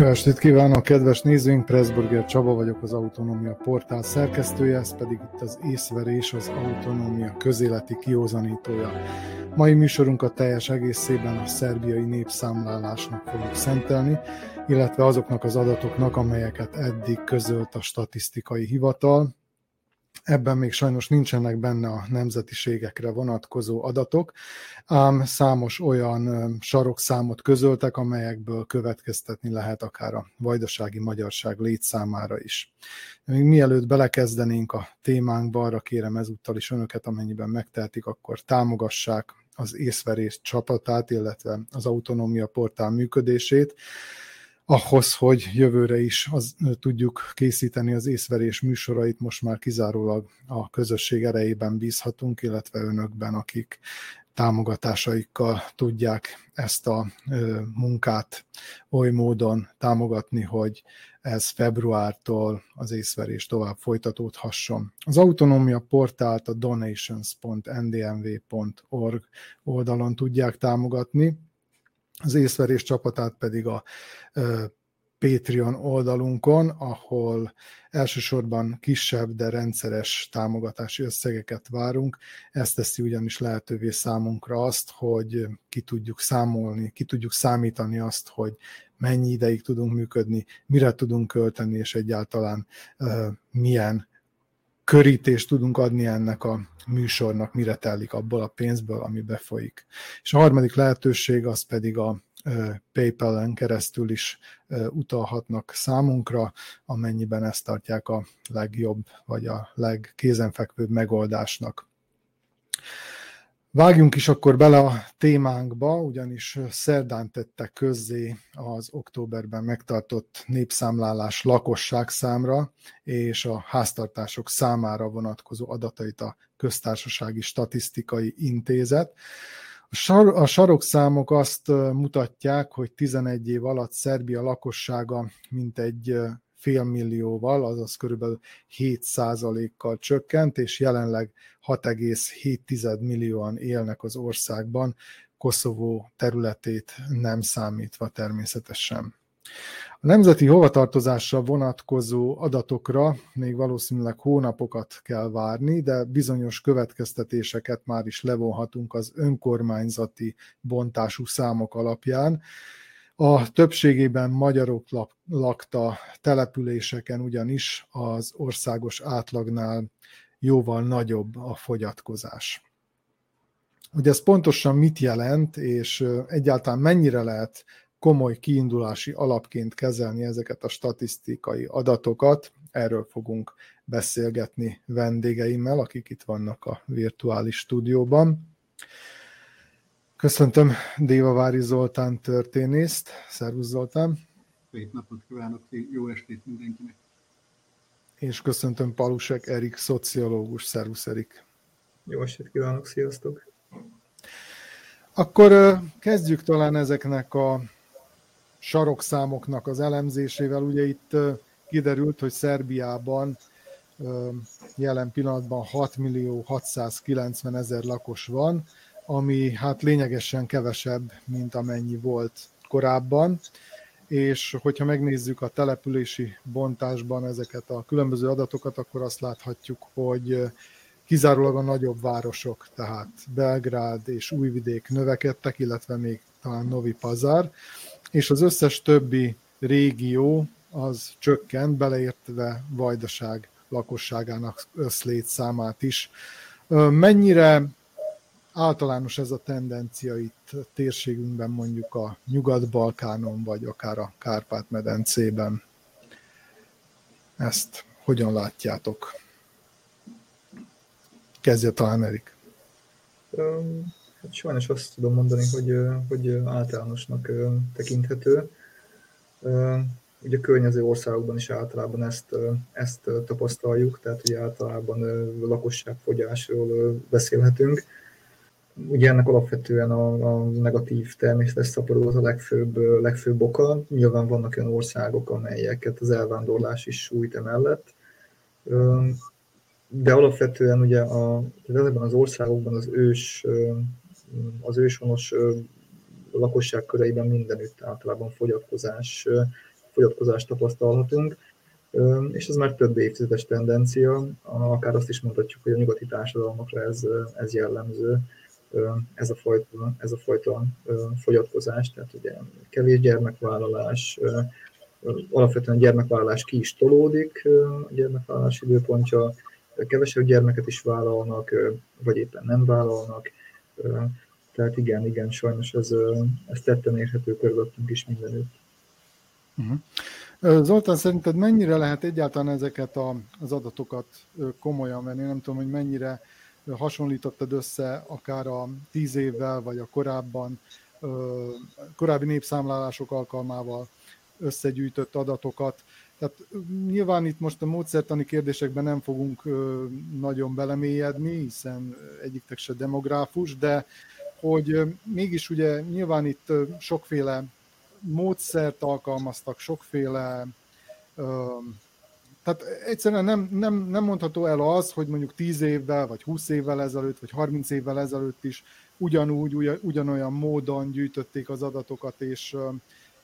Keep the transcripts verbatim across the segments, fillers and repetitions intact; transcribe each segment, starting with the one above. Jó estét kívánok, kedves nézőink! Pressburger Csaba vagyok, az Autonómia portál szerkesztője, ez pedig itt az Észverés, az Autonómia közéleti kihozanítója. Mai műsorunkat teljes egészében a szerbiai népszámlálásnak fogjuk szentelni, illetve azoknak az adatoknak, amelyeket eddig közölt a statisztikai hivatal. Ebben még sajnos nincsenek benne a nemzetiségekre vonatkozó adatok, ám számos olyan sarokszámot közöltek, amelyekből következtetni lehet akár a vajdasági magyarság létszámára is. Még mielőtt belekezdenénk a témánkba, arra kérem ezúttal is önöket, amennyiben megtehetik, akkor támogassák az Észverés csapatát, illetve az Autonómia portál működését, ahhoz, hogy jövőre is az, tudjuk készíteni az Észverés műsorait, most már kizárólag a közösség erejében bízhatunk, illetve önökben, akik támogatásaikkal tudják ezt a ö, munkát oly módon támogatni, hogy ez februártól az Észverés tovább folytatódhasson. Az Autonómia portált a donations pont n d m v pont org oldalon tudják támogatni, az Észverés csapatát pedig a ö, Patreon oldalunkon, ahol elsősorban kisebb, de rendszeres támogatási összegeket várunk. Ez teszi ugyanis lehetővé számunkra azt, hogy ki tudjuk számolni, ki tudjuk számítani azt, hogy mennyi ideig tudunk működni, mire tudunk költeni, és egyáltalán ö, milyen körítést tudunk adni ennek a műsornak, mire telik abból a pénzből, ami befolyik. És a harmadik lehetőség az pedig a PayPal-en keresztül is utalhatnak számunkra, amennyiben ezt tartják a legjobb, vagy a legkézenfekvőbb megoldásnak. Vágjunk is akkor bele a témánkba, ugyanis szerdán tette közzé az októberben megtartott népszámlálás lakosságszámra és a háztartások számára vonatkozó adatait a Köztársasági Statisztikai Intézet. A sarokszámok azt mutatják, hogy tizenegy év alatt Szerbia lakossága mintegy félmillióval, azaz körülbelül hét százalékkal csökkent, és jelenleg hat egész hét tized millióan élnek az országban, Koszovó területét nem számítva természetesen. A nemzeti hovatartozásra vonatkozó adatokra még valószínűleg hónapokat kell várni, de bizonyos következtetéseket már is levonhatunk az önkormányzati bontású számok alapján. A többségében magyarok lakta településeken ugyanis az országos átlagnál jóval nagyobb a fogyatkozás. Hogy ez pontosan mit jelent, és egyáltalán mennyire lehet komoly kiindulási alapként kezelni ezeket a statisztikai adatokat, erről fogunk beszélgetni vendégeimmel, akik itt vannak a virtuális stúdióban. Köszöntöm Dévavári Zoltán történészt. Szervusz Zoltán! Szép napot kívánok, jó estét mindenkinek! És köszöntöm Palusek Erik, szociológus. Szervusz Erik! Jó estét kívánok, sziasztok! Akkor kezdjük talán ezeknek a sarokszámoknak az elemzésével. Ugye itt kiderült, hogy Szerbiában jelen pillanatban hat millió hatszázkilencven ezer lakos van, ami hát lényegesen kevesebb, mint amennyi volt korábban, és hogyha megnézzük a települési bontásban ezeket a különböző adatokat, akkor azt láthatjuk, hogy kizárólag a nagyobb városok, tehát Belgrád és Újvidék növekedtek, illetve még talán Novi Pazar, és az összes többi régió az csökkent, beleértve Vajdaság lakosságának összlétszámát is. Mennyire általános ez a tendencia itt a térségünkben, mondjuk a Nyugat-Balkánon, vagy akár a Kárpát-medencében? Ezt hogyan látjátok? Kezdje talán Erik. Hát sajnos azt tudom mondani, hogy, hogy általánosnak tekinthető. Ugye a környező országokban is általában ezt, ezt tapasztaljuk, tehát ugye általában lakosságfogyásról beszélhetünk. Ugye ennek alapvetően a, a negatív természetes szaporodás a legfőbb, legfőbb oka. Nyilván vannak olyan országok, amelyeket az elvándorlás is sújt emellett. De alapvetően ugye a, ezekben az országokban az, ős, az őshonos lakosság köreiben mindenütt általában fogyatkozás fogyatkozást tapasztalhatunk, és ez már több évtizedes tendencia, akár azt is mondhatjuk, hogy a nyugati társadalmakra ez, ez jellemző, ez a fajta, ez a fajta fogyatkozás, tehát ugye kevés gyermekvállalás, alapvetően a gyermekvállalás ki is tolódik, a gyermekvállalás időpontja, kevesebb gyermeket is vállalnak, vagy éppen nem vállalnak, tehát igen, igen, sajnos ez, ez tetten érhető körülöttünk is mindenütt. Uh-huh. Zoltán, szerinted mennyire lehet egyáltalán ezeket a, az adatokat komolyan venni? Nem tudom, hogy mennyire hasonlítottad össze akár a tíz évvel, vagy a korábban, korábbi népszámlálások alkalmával összegyűjtött adatokat. Tehát nyilván itt most a módszertani kérdésekben nem fogunk nagyon belemélyedni, hiszen egyiktek se demográfus, de hogy mégis ugye nyilván itt sokféle módszert alkalmaztak, sokféle, tehát egyszerűen nem, nem, nem mondható el az, hogy mondjuk tíz évvel, vagy húsz évvel ezelőtt, vagy harminc évvel ezelőtt is ugyanúgy, ugyanolyan módon gyűjtötték az adatokat, és,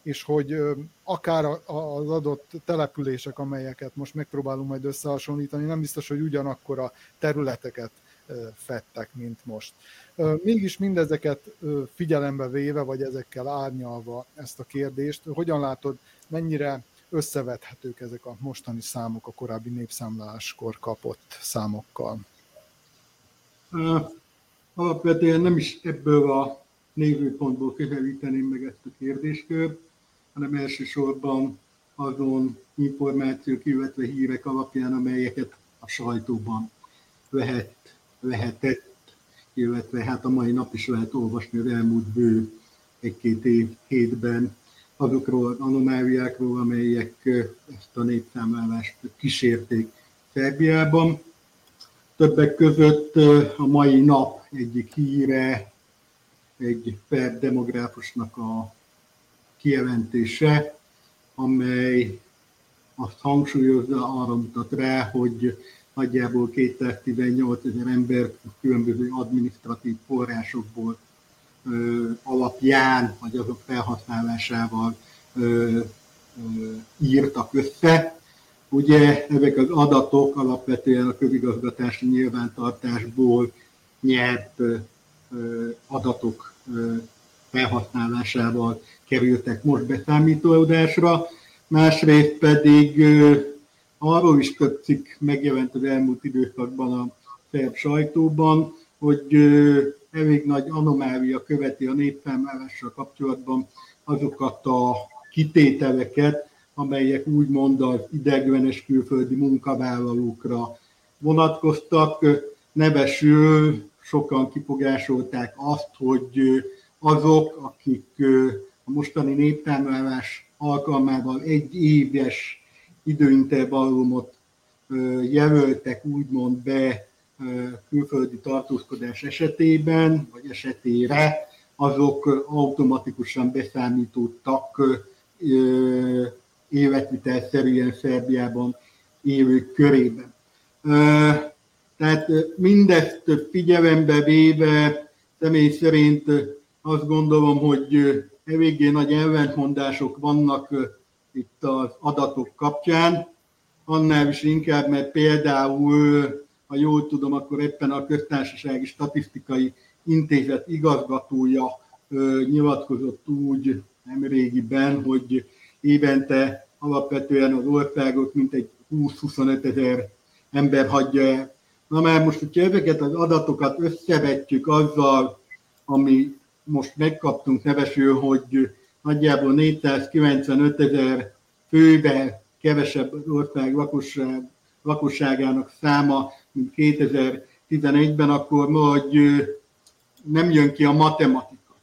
és hogy akár az adott települések, amelyeket most megpróbálunk majd összehasonlítani, nem biztos, hogy ugyanakkora területeket fedtek, mint most. Mégis mindezeket figyelembe véve, vagy ezekkel árnyalva ezt a kérdést, hogyan látod, mennyire összevethetők ezek a mostani számok a korábbi népszámláláskor kapott számokkal? Alapvetően nem is ebből a nézőpontból közelíteném meg ezt a kérdéskört, hanem elsősorban azon információk, illetve hírek alapján, amelyeket a sajtóban lehet, lehetett, illetve hát a mai nap is lehet olvasni az elmúlt bő egy-két év, hétben azokról anomáliákról, amelyek ezt a népszámlálást kísérték Szerbiában. Többek között a mai nap egyik híre, egy szerb demográfusnak a kijelentése, amely azt hangsúlyozza, arra mutat rá, hogy nagyjából kétszáztizennyolcezer ember különböző adminisztratív forrásokból ö, alapján, vagy azok felhasználásával ö, ö, írtak össze. Ugye ezek az adatok alapvetően a közigazgatási nyilvántartásból nyert ö, adatok ö, felhasználásával kerültek most beszámítolódásra, másrészt pedig ö, arról is több cikk megjelent az elmúlt időszakban a szerb sajtóban, hogy elég nagy anomália követi a népszámlálással kapcsolatban azokat a kitételeket, amelyek úgymond az ideiglenes külföldi munkavállalókra vonatkoztak. Nevesül sokan kifogásolták azt, hogy azok, akik a mostani népszámlálás alkalmával egy éves időintervallumot jelöltek úgymond be külföldi tartózkodás esetében, vagy esetére, azok automatikusan beszámítottak életvitelszerűen Szerbiában élők körében. Tehát mindezt figyelembe véve személy szerint azt gondolom, hogy eléggé nagy ellentmondások vannak itt az adatok kapcsán, annál is inkább, mert például, ha jól tudom, akkor éppen a Köztársasági Statisztikai Intézet igazgatója nyilatkozott úgy nemrégiben, hogy évente alapvetően az országot mintegy húsz-huszonöt ezer ember hagyja el. Na már most, hogyha ezeket az adatokat összevetjük azzal, ami most megkaptunk, nevesül, hogy nagyjából négyszázkilencvenöt ezer fővel kevesebb az ország lakosság, lakosságának száma, mint kétezer-tizenegyben, akkor hogy nem jön ki a matematika.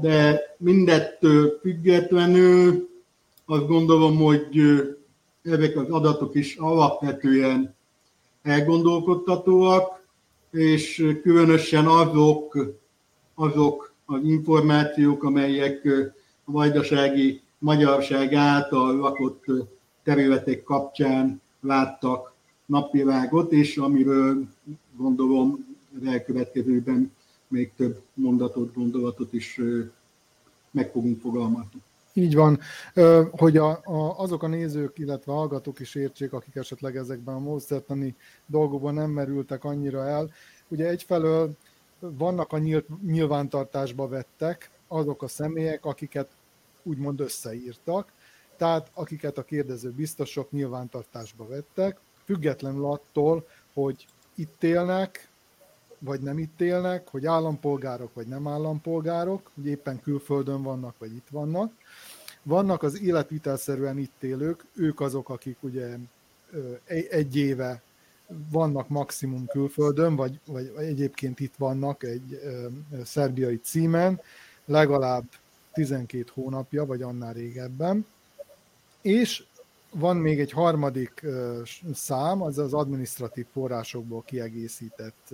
De mindettől függetlenül azt gondolom, hogy ezek az adatok is alapvetően elgondolkodtatóak, és különösen azok, azok az információk, amelyek a vajdasági magyarság által lakott területek kapcsán láttak napvilágot, és amiről gondolom elkövetkezőben még több mondatot, gondolatot is meg fogunk fogalmazni. Így van, hogy a, a, azok a nézők, illetve hallgatók is értsék, akik esetleg ezekben a módszertani dolgokban nem merültek annyira el. Ugye egyfelől vannak a nyilv, nyilvántartásba vettek azok a személyek, akiket úgymond összeírtak, tehát akiket a kérdező biztosok nyilvántartásba vettek, függetlenül attól, hogy itt élnek, vagy nem itt élnek, hogy állampolgárok, vagy nem állampolgárok, hogy éppen külföldön vannak, vagy itt vannak. Vannak az életvitelszerűen itt élők, ők azok, akik ugye egy éve vannak maximum külföldön, vagy, vagy egyébként itt vannak egy szerbiai címen, legalább tizenkét hónapja, vagy annál régebben. És van még egy harmadik szám, az az adminisztratív forrásokból kiegészített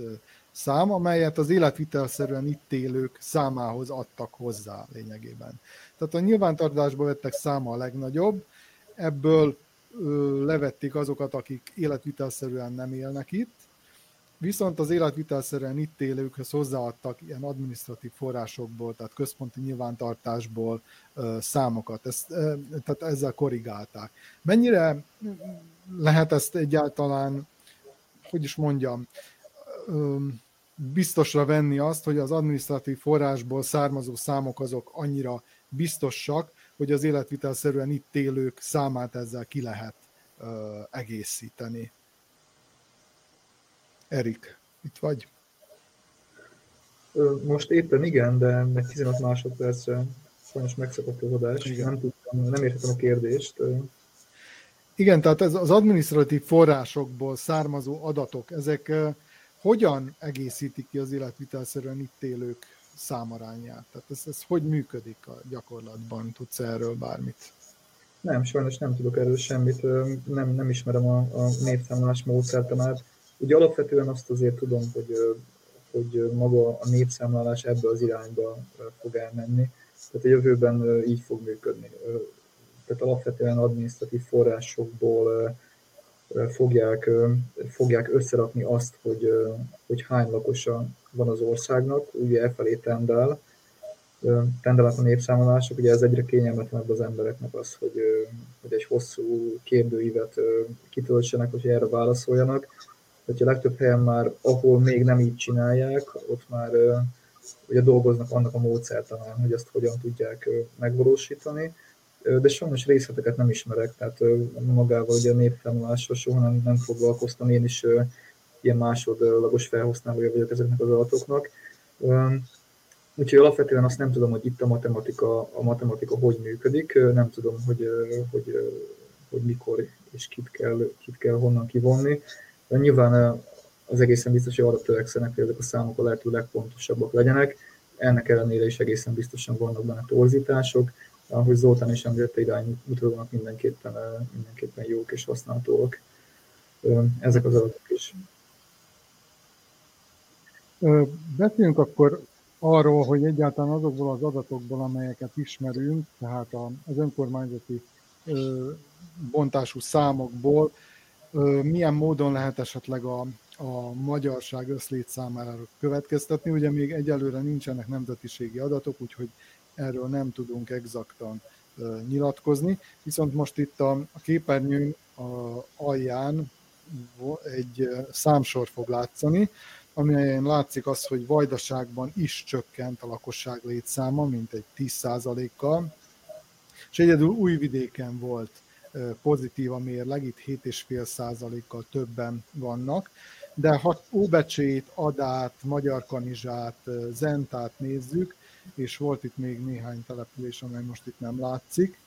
szám, amelyet az életvitelszerűen itt élők számához adtak hozzá lényegében. Tehát a nyilvántartásba vettek száma a legnagyobb, ebből levették azokat, akik életvitelszerűen nem élnek itt, viszont az életvitelszerűen itt élőkhöz hozzáadtak ilyen adminisztratív forrásokból, tehát központi nyilvántartásból számokat. Ezt, tehát ezzel korrigálták. Mennyire lehet ezt egyáltalán, hogy is mondjam, biztosra venni azt, hogy az adminisztratív forrásból származó számok azok annyira biztosak, hogy az életvitelszerűen itt élők számát ezzel ki lehet egészíteni? Erik, itt vagy? Most éppen igen, de meg tizenöt másodpercre sajnos megszakadt az adás, nem tudtam, nem értettem a kérdést. Igen, tehát ez az adminisztratív forrásokból származó adatok, ezek hogyan egészítik ki az életvitelszerűen itt élők számarányát? Tehát ez, ez hogy működik a gyakorlatban? Tudsz erről bármit? Nem, sajnos nem tudok erről semmit, nem, nem ismerem a, a népszámlás módszertanát. Ugye alapvetően azt azért tudom, hogy, hogy maga a népszámlálás ebbe az irányba fog elmenni, tehát a jövőben így fog működni. Tehát alapvetően adminisztratív forrásokból fogják, fogják összerakni azt, hogy, hogy hány lakosa van az országnak, ugye elfelé tendál, tendálnak a népszámlálások, ugye ez egyre kényelmetlenebb az embereknek az, hogy, hogy egy hosszú kérdőívet kitöltsenek, hogy erre válaszoljanak. Hogyha legtöbb helyen már, ahol még nem így csinálják, ott már ugye dolgoznak annak a módszertanán, hogy azt hogyan tudják megvalósítani. De sajnos részleteket nem ismerek, tehát magával ugye a népszámlálással soha nem, nem foglalkoztam, én is ilyen másodlagos felhasználója vagyok ezeknek az adatoknak. Úgyhogy alapvetően azt nem tudom, hogy itt a matematika, a matematika hogy működik, nem tudom, hogy, hogy, hogy, hogy mikor és kit kell, kit kell honnan kivonni. De nyilván az egészen biztos, hogy arra törekszenek, hogy ezek a számok a lehető legpontosabbak legyenek. Ennek ellenére is egészen biztosan vannak benne torzítások, ahogy Zoltán is említette, iránymutatónak mindenképpen, mindenképpen jók és használhatóak ezek az adatok is. Beszéljünk akkor arról, hogy egyáltalán azokból az adatokból, amelyeket ismerünk, tehát az önkormányzati bontású számokból, milyen módon lehet esetleg a, a magyarság összlétszámára következtetni. Ugye még egyelőre nincsenek nemzetiségi adatok, úgyhogy erről nem tudunk egzaktan nyilatkozni. Viszont most itt a, a képernyőn a, alján egy számsor fog látszani, amelyen látszik az, hogy Vajdaságban is csökkent a lakosság létszáma, mintegy tíz százalékkal, és egyedül Újvidéken volt pozitív a mérleg, itt hét egész öt százalékkal többen vannak, de ha Óbecsét, Adát, Magyar Kanizsát, Zentát nézzük, és volt itt még néhány település, amely most itt nem látszik,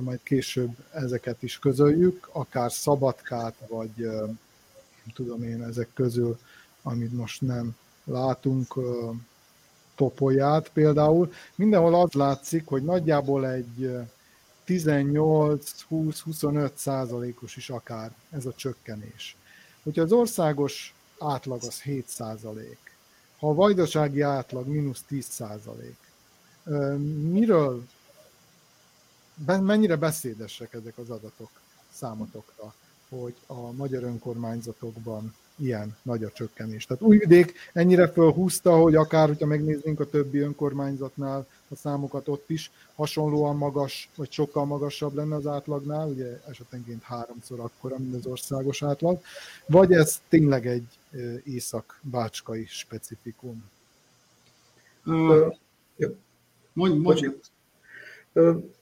majd később ezeket is közöljük, akár Szabadkát, vagy nem tudom én ezek közül, amit most nem látunk, Topolyát például. Mindenhol az látszik, hogy nagyjából egy tizennyolc-húsz-huszonöt százalékos is akár ez a csökkenés. Hogyha az országos átlag az hét százalék, ha a vajdasági átlag mínusz tíz százalék, miről, mennyire beszédesek ezek az adatok számotokra, hogy a magyar önkormányzatokban ilyen nagy a csökkenés. Tehát Újvidék ennyire fölhúzta, hogy akár, hogyha megnéznénk a többi önkormányzatnál a számokat, ott is hasonlóan magas, vagy sokkal magasabb lenne az átlagnál, ugye esetenként háromszor akkora, mint az országos átlag, vagy ez tényleg egy észak-bácskai specifikum? Uh, mondj, mondj.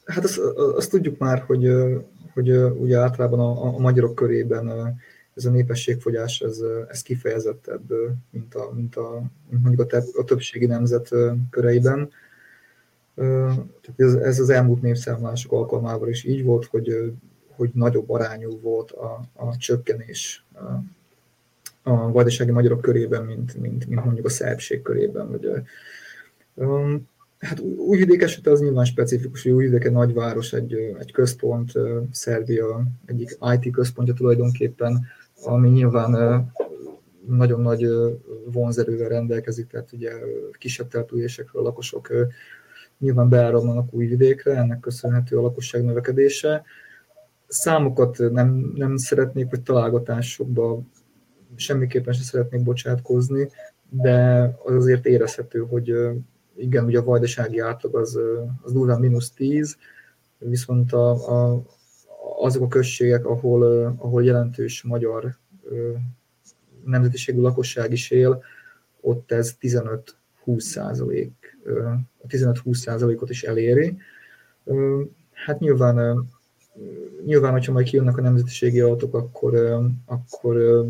Hát azt, azt tudjuk már, hogy, hogy ugye általában a, a magyarok körében ez a népességfogyás, ez, ez kifejezettebb, mint, a, mint, a, mint mondjuk a, a többségi nemzet köreiben. Ez, ez az elmúlt népszámlások alkalmával is így volt, hogy, hogy nagyobb arányú volt a, a csökkenés a vajdasági magyarok körében, mint, mint, mint mondjuk a szerbség körében. Vagy, hát Újvidék esete az nyilván specifikus, hogy Újvidék egy nagyváros, egy, egy központ, Szerbia egyik i té központja tulajdonképpen, ami nyilván nagyon nagy vonzerővel rendelkezik, tehát ugye kisebb településekről a lakosok nyilván beáramlanak Újvidékre, ennek köszönhető a lakosság növekedése. Számokat nem, nem szeretnék, vagy találgatásokba semmiképpen sem szeretnék bocsátkozni, de az azért érezhető, hogy igen, ugye a vajdasági átlag az, az durván mínusz tíz, viszont a, a, azok a községek, ahol, ahol jelentős magyar nemzetiségű lakosság is él, ott ez tizenöt-húsz százalék, a tizenöt-húsz százalékot is eléri. Hát nyilván, nyilván, hogyha majd kijönnek a nemzetiségi adatok, akkor, akkor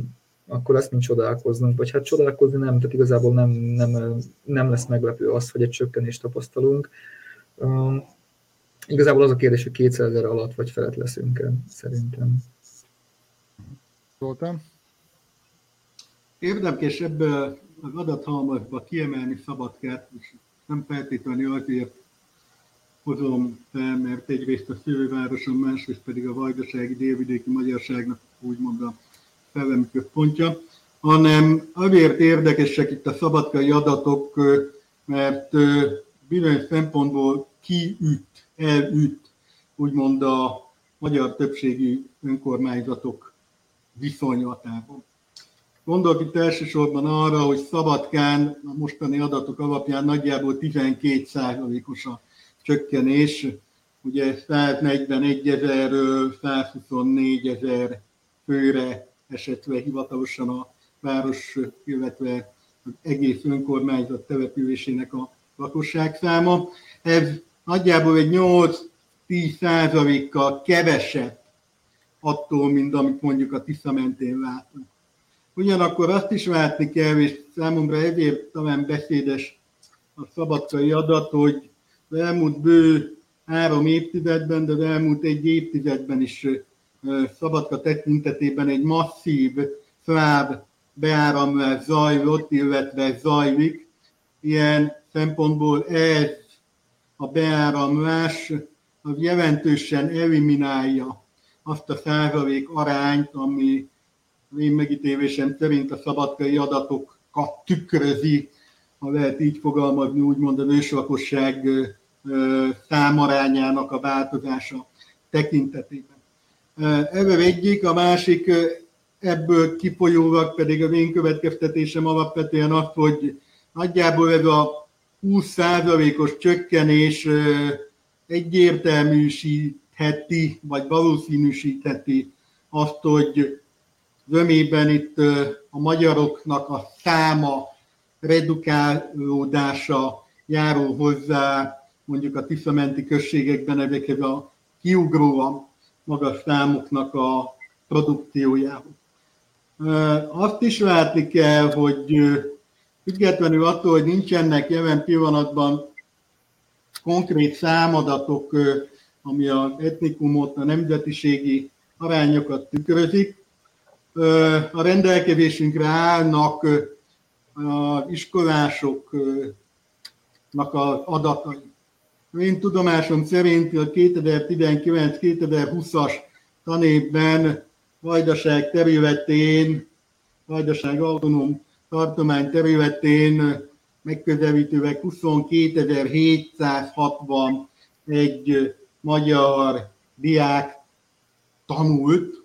akkor ezt mind csodálkoznunk, vagy hát csodálkozni nem, tehát igazából nem, nem, nem lesz meglepő az, hogy egy csökkenést tapasztalunk. Uh, igazából az a kérdés, hogy kétezer alatt vagy felett leszünk-e, szerintem. Zoltán? Érdekes ebből az adathalmazba kiemelni Szabadkát, és nem feltétlenül azért hozom fel, mert egyrészt a szülővárosom, másrészt pedig a vajdasági délvidéki magyarságnak úgy mondom, szellemi központja, hanem azért érdekesek itt a szabadkai adatok, mert bizonyos szempontból kiüt, elüt, úgymond a magyar többségi önkormányzatok viszonylatában. Gondolok itt elsősorban arra, hogy Szabadkán a mostani adatok alapján nagyjából tizenkét százalékos a csökkenés, ugye száznegyvenegyezer-ről százhuszonnégyezer főre esetve hivatalosan a város, illetve az egész önkormányzat településének a lakosság száma. Ez nagyjából egy nyolc-tíz százalékkal kevesebb attól, mint amit mondjuk a Tisza mentén látunk. Ugyanakkor azt is látni kell, és számomra ezért talán beszédes a szabadkai adat, hogy az elmúlt bő három évtizedben, de az elmúlt egy évtizedben is Szabadka tekintetében egy masszív szláv beáramlás zajlott, illetve zajlik. Ilyen szempontból ez a beáramlás az jelentősen eliminálja azt a százalék arányt, ami én megítélésem szerint a szabadkai adatokat tükrözi, ha lehet így fogalmazni, úgymond az őslakosság számarányának a változása tekintetében. Ebből egyik, a másik ebből kifolyólag pedig az én következtetésem alapvetően az, hogy nagyjából ez a húsz százalékos csökkenés egyértelműsítheti, vagy valószínűsítheti azt, hogy zömében itt a magyaroknak a száma redukálódása járul hozzá, mondjuk a tiszamenti községekben ezekhez a kiugróan magas számoknak a produkciójához. Azt is látni kell, hogy függetlenül attól, hogy nincsenek jelen pillanatban konkrét számadatok, ami az etnikumot, a nemzetiségi arányokat tükrözik, a rendelkezésünkre állnak az iskolásoknak az adatai. Én tudomásom szerint a kétezer-tizenkilenc kétezer-húszas tanévben Vajdaság területén, Vajdaság autonóm tartomány területén megközelítőleg huszonkétezer-hétszázhatvanegy magyar diák tanult,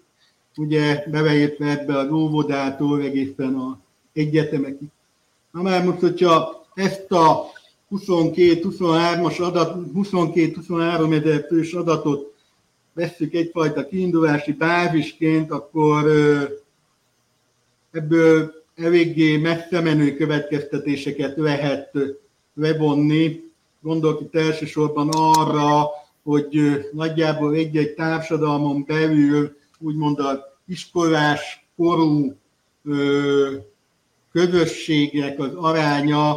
ugye bevehetve ebbe az óvodától egészen az egyetemekig. Na már most, hogyha ezt a huszonkettő-huszonhárom-as adat, huszonkettő-huszonhárom ezer fős adatot vesszük egyfajta kiindulási bázisként, akkor ebből eléggé messze menő következtetéseket lehet levonni. Gondolok itt elsősorban arra, hogy nagyjából egy-egy társadalmon belül úgymond az iskolás korú közösségek az aránya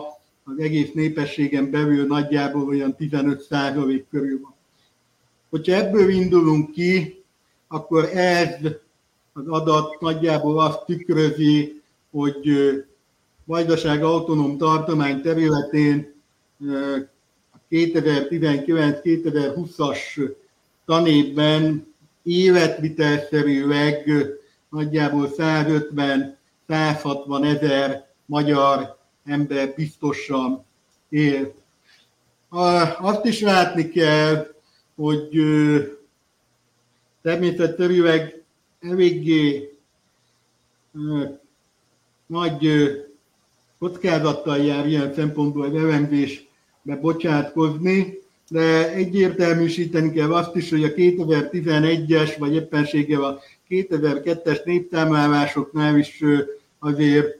az egész népességen belül nagyjából olyan tizenöt százalék körül van. Hogyha ebből indulunk ki, akkor ez az adat nagyjából azt tükrözi, hogy Vajdaság autonóm tartomány területén a kétezer-tizenkilenc kétezer-húszas tanévben életvitelszerűleg nagyjából százötven-százhatvan ezer magyar ember biztosan élt. Azt is látni kell, hogy természetszerűleg eléggé nagy kockázattal jár ilyen szempontból az elemzésbe bocsátkozni, de egyértelműsíteni kell azt is, hogy a kétezer-tizenegyes, vagy éppenséggel a kétezer-kettes népszámlálásoknál is azért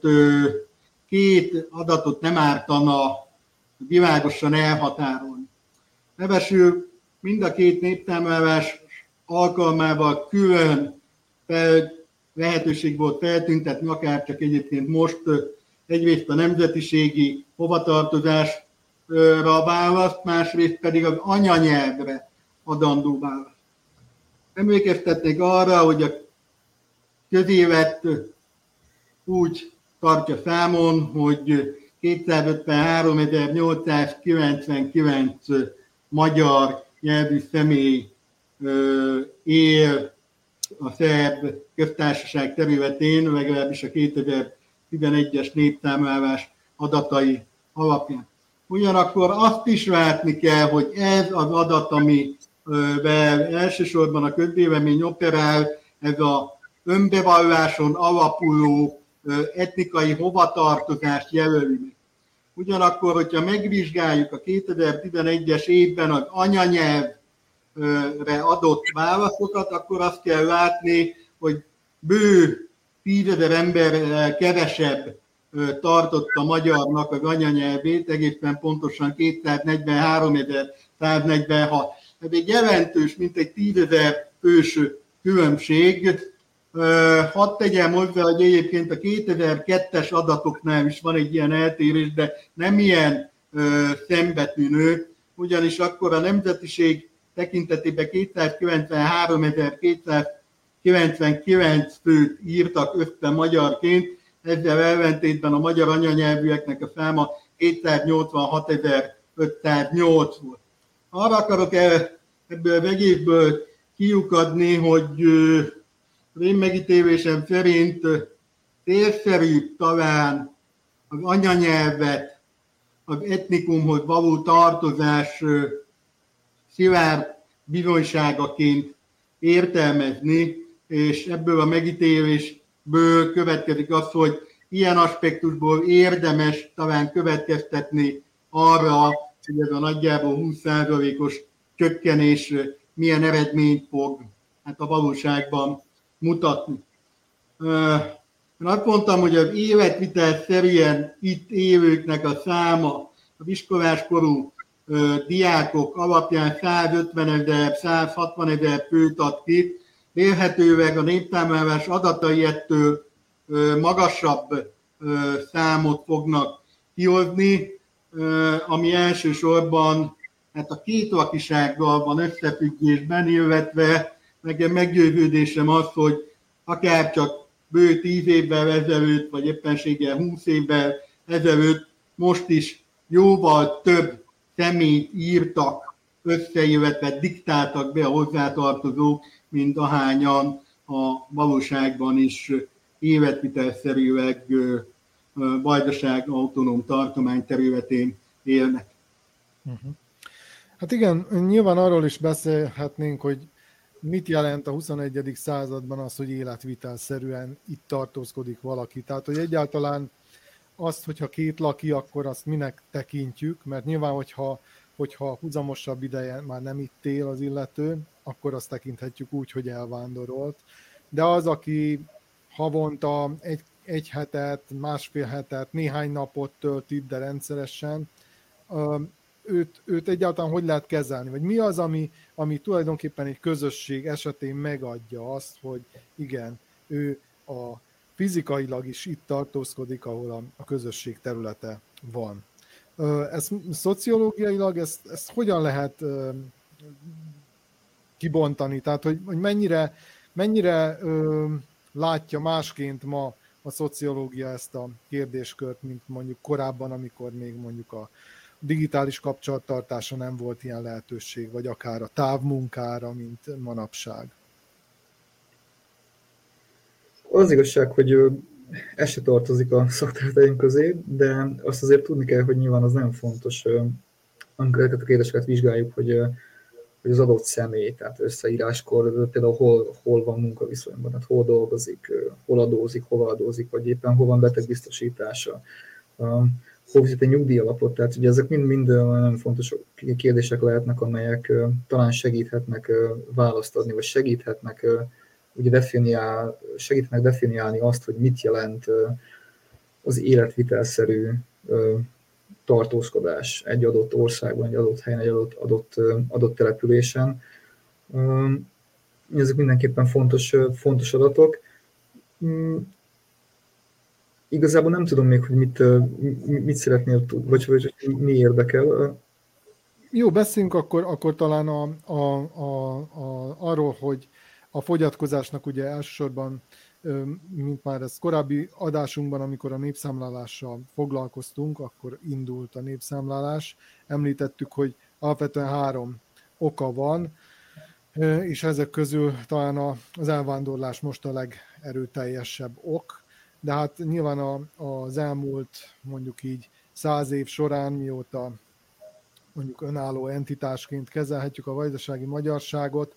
két adatot nem ártana világosan elhatárolni. Nevesül mind a két népszámlálás alkalmával külön fel lehetőség volt feltüntetni, akár csak egyébként most egyrészt a nemzetiségi hovatartozásra választ, másrészt pedig az anyanyelvre adandó választ. Emlékeztetnék arra, hogy a közélet úgy tartja számon, hogy kétszázötvenháromezer-nyolcszázkilencvenkilenc magyar nyelvű személy él a szerb köztársaság területén, legalábbis a kétezer-tizenegyes népszámlálás adatai alapján. Ugyanakkor azt is látni kell, hogy ez az adat, amivel elsősorban a közvélemény operál, ez az önbevalláson alapuló etnikai hovatartozást jelöli. Ugyanakkor, hogyha megvizsgáljuk a kétezer-tizenegyes évben az anyanyelv adott válaszokat, akkor azt kell látni, hogy bő tízezer ember kevesebb tartotta magyarnak az anyanyelvét, egészen pontosan kétszáznegyvenháromezer-száznegyvenhat. Ez egy jelentős, mint egy tízezer fős különbség. Hadd tegyem hozzá, hogy egyébként a kétezer-kettes adatoknál is van egy ilyen eltérés, de nem ilyen szembetűnő, ugyanis akkor a nemzetiség tekintetében kétszázkilencvenháromezer-kétszázkilencvenkilenc főt írtak össze magyarként, ezzel ellentétben a magyar anyanyelvűeknek a száma kétszáznyolcvanhatezer-ötszáznyolc volt. Arra akarok el, ebből az egészből kiukadni, hogy az én megítélésem szerint térszerűbb talán az anyanyelvet, az etnikumhoz való tartozás szivárd bizonyságaként értelmezni, és ebből a megítélésből következik az, hogy ilyen aspektusból érdemes talán következtetni arra, hogy ez a nagyjából húsz százalékos csökkenés milyen eredményt fog hát a valóságban mutatni. Én azt mondtam, hogy az életvitelszerűen itt élőknek a száma, az iskoláskorú diákok alapján százötven ezer-százhatvan ezer főt ad ki, mérhetőleg a népszámlálás adatai ettől magasabb számot fognak kihozni, ami elsősorban hát a kétlakisággal van összefüggésben, illetve nekem meggyőződésem az, hogy akár csak bő tíz évvel ezelőtt, vagy éppenséggel húsz évvel ezelőtt most is jóval több személyt írtak össze, illetve diktáltak be a hozzátartozók, mint ahányan a valóságban is életvitelszerűleg Vajdaság autonóm tartomány területén élnek. Hát igen, nyilván arról is beszélhetnénk, hogy mit jelent a huszonegyedik században az, hogy életvitelszerűen itt tartózkodik valaki? Tehát, hogy egyáltalán azt, hogyha két laki, akkor azt minek tekintjük, mert nyilván, hogyha, hogyha húzamosabb ideje már nem itt él az illető, akkor azt tekinthetjük úgy, hogy elvándorolt. De az, aki havonta egy, egy hetet, másfél hetet, néhány napot tölt itt, de rendszeresen, őt, őt egyáltalán hogy lehet kezelni? Vagy mi az, ami, ami tulajdonképpen egy közösség esetén megadja azt, hogy igen, ő a fizikailag is itt tartózkodik, ahol a, a közösség területe van. Ez szociológiailag, ezt, ezt hogyan lehet kibontani? Tehát, hogy, hogy mennyire, mennyire látja másként ma a szociológia ezt a kérdéskört, mint mondjuk korábban, amikor még mondjuk a digitális kapcsolattartása nem volt ilyen lehetőség, vagy akár a távmunkára, mint manapság. Az igazság, hogy ez se tartozik a szakterületeink közé, de azt azért tudni kell, hogy nyilván az nagyon fontos, amikor ezeket a kérdéseket vizsgáljuk, hogy, hogy az adott személy, tehát összeíráskor például hol, hol van munkaviszonyban, tehát hol dolgozik, hol adózik, hova adózik, vagy éppen hol van betegbiztosítása, hol fizet egy nyugdíjalapot, tehát ugye ezek mind-mind nagyon fontos kérdések lehetnek, amelyek talán segíthetnek választ adni, vagy segíthetnek ugye definiál, segítenek definiálni azt, hogy mit jelent az életvitelszerű tartózkodás egy adott országban, egy adott helyen, egy adott, adott, adott településen. Ezek mindenképpen fontos, fontos adatok. Igazából nem tudom még, hogy mit, mit szeretnél tudni, vagy, vagy mi érdekel. Jó, beszéljünk akkor, akkor talán a, a, a, a, arról, hogy a fogyatkozásnak ugye elsősorban, mint már ez korábbi adásunkban, amikor a népszámlálással foglalkoztunk, akkor indult a népszámlálás. Említettük, hogy alapvetően három oka van, és ezek közül talán az elvándorlás most a legerőteljesebb ok. De hát nyilván az elmúlt mondjuk így száz év során, mióta mondjuk önálló entitásként kezelhetjük a vajdasági magyarságot,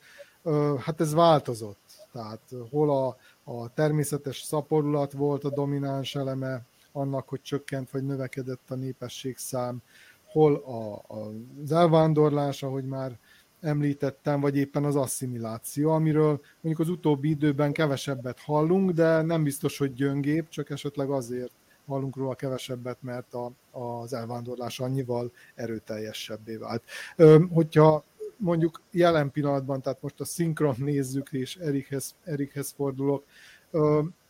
hát ez változott. Tehát hol a, a természetes szaporulat volt a domináns eleme annak, hogy csökkent vagy növekedett a népességszám, hol a, a, az elvándorlás, ahogy már említettem, vagy éppen az asszimiláció, amiről mondjuk az utóbbi időben kevesebbet hallunk, de nem biztos, hogy gyöngébb, csak esetleg azért hallunk róla kevesebbet, mert a, az elvándorlás annyival erőteljesebbé vált. Ö, hogyha mondjuk jelen pillanatban, tehát most a szinkron nézzük, és Erikhez, Erikhez fordulok,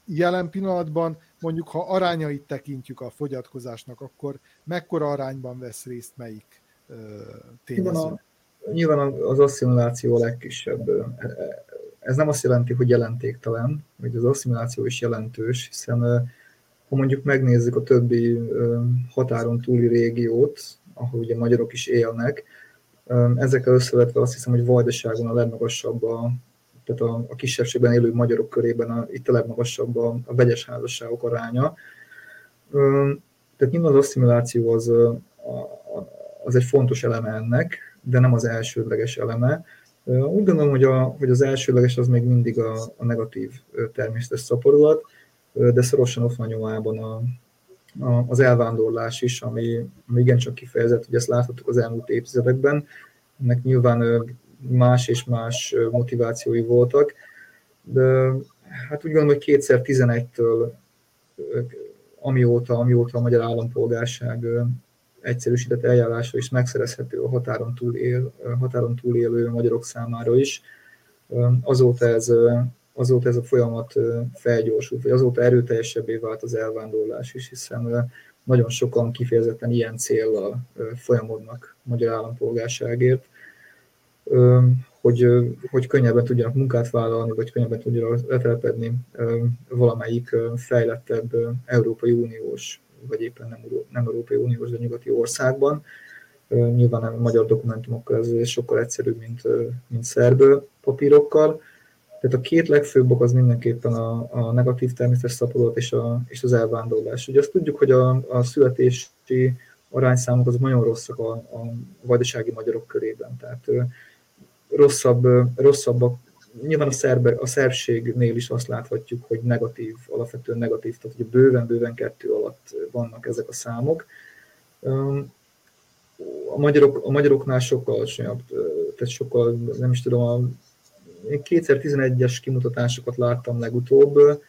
jelen pillanatban mondjuk, ha arányait tekintjük a fogyatkozásnak, akkor mekkora arányban vesz részt melyik tényező? Nyilván az asszimiláció a legkisebb. Ez nem azt jelenti, hogy jelentéktelen, hogy az asszimiláció is jelentős, hiszen ha mondjuk megnézzük a többi határon túli régiót, ahol ugye magyarok is élnek, ezekkel összevetve azt hiszem, hogy Vajdaságon a legmagasabb, a, tehát a, a kisebbségben élő magyarok körében a, itt a legmagasabb a, a vegyes házasságok aránya. Tehát nyilván az asszimiláció az, az egy fontos eleme ennek, de nem az elsődleges eleme. Úgy gondolom, hogy, a, hogy az elsődleges az még mindig a, a negatív természetes szaporulat, de szorosan ott van nyomában a, a, az elvándorlás is, ami, ami igencsak kifejezett, hogy ezt láthattuk az elmúlt évtizedekben. Ennek nyilván más és más motivációi voltak, de hát úgy gondolom, hogy kétezer-tizenegytől, amióta, amióta a magyar állampolgárság egyszerűsített eljárásra is megszerezhető a határon túl él, határon túlélő magyarok számára is. Azóta ez, azóta ez a folyamat felgyorsult, vagy azóta erőteljesebbé vált az elvándorlás is, hiszen nagyon sokan kifejezetten ilyen céllal folyamodnak magyar állampolgárságért, hogy, hogy könnyebben tudjanak munkát vállalni, vagy könnyebben tudjanak letelepedni valamelyik fejlettebb Európai Uniós, vagy éppen nem, nem Európai Uniós, de nyugati országban. Nyilván a magyar dokumentumokkal ez sokkal egyszerűbb, mint, mint szerb papírokkal. Tehát a két legfőbb ok az mindenképpen a, a negatív természetes szaporulat és, és az elvándorlás. Ugye azt tudjuk, hogy a, a születési arányszámok az nagyon rosszak a, a vajdasági magyarok körében. Tehát rosszabb, rosszabbak nyilván a, szerb, a szerbségnél is azt láthatjuk, hogy negatív, alapvetően negatív, tehát hogy bőven-bőven kettő alatt vannak ezek a számok. A, magyarok, a magyaroknál sokkal alacsonyabb, tehát sokkal, nem is tudom, a, én kétezer-tizenegyes kimutatásokat láttam legutóbb,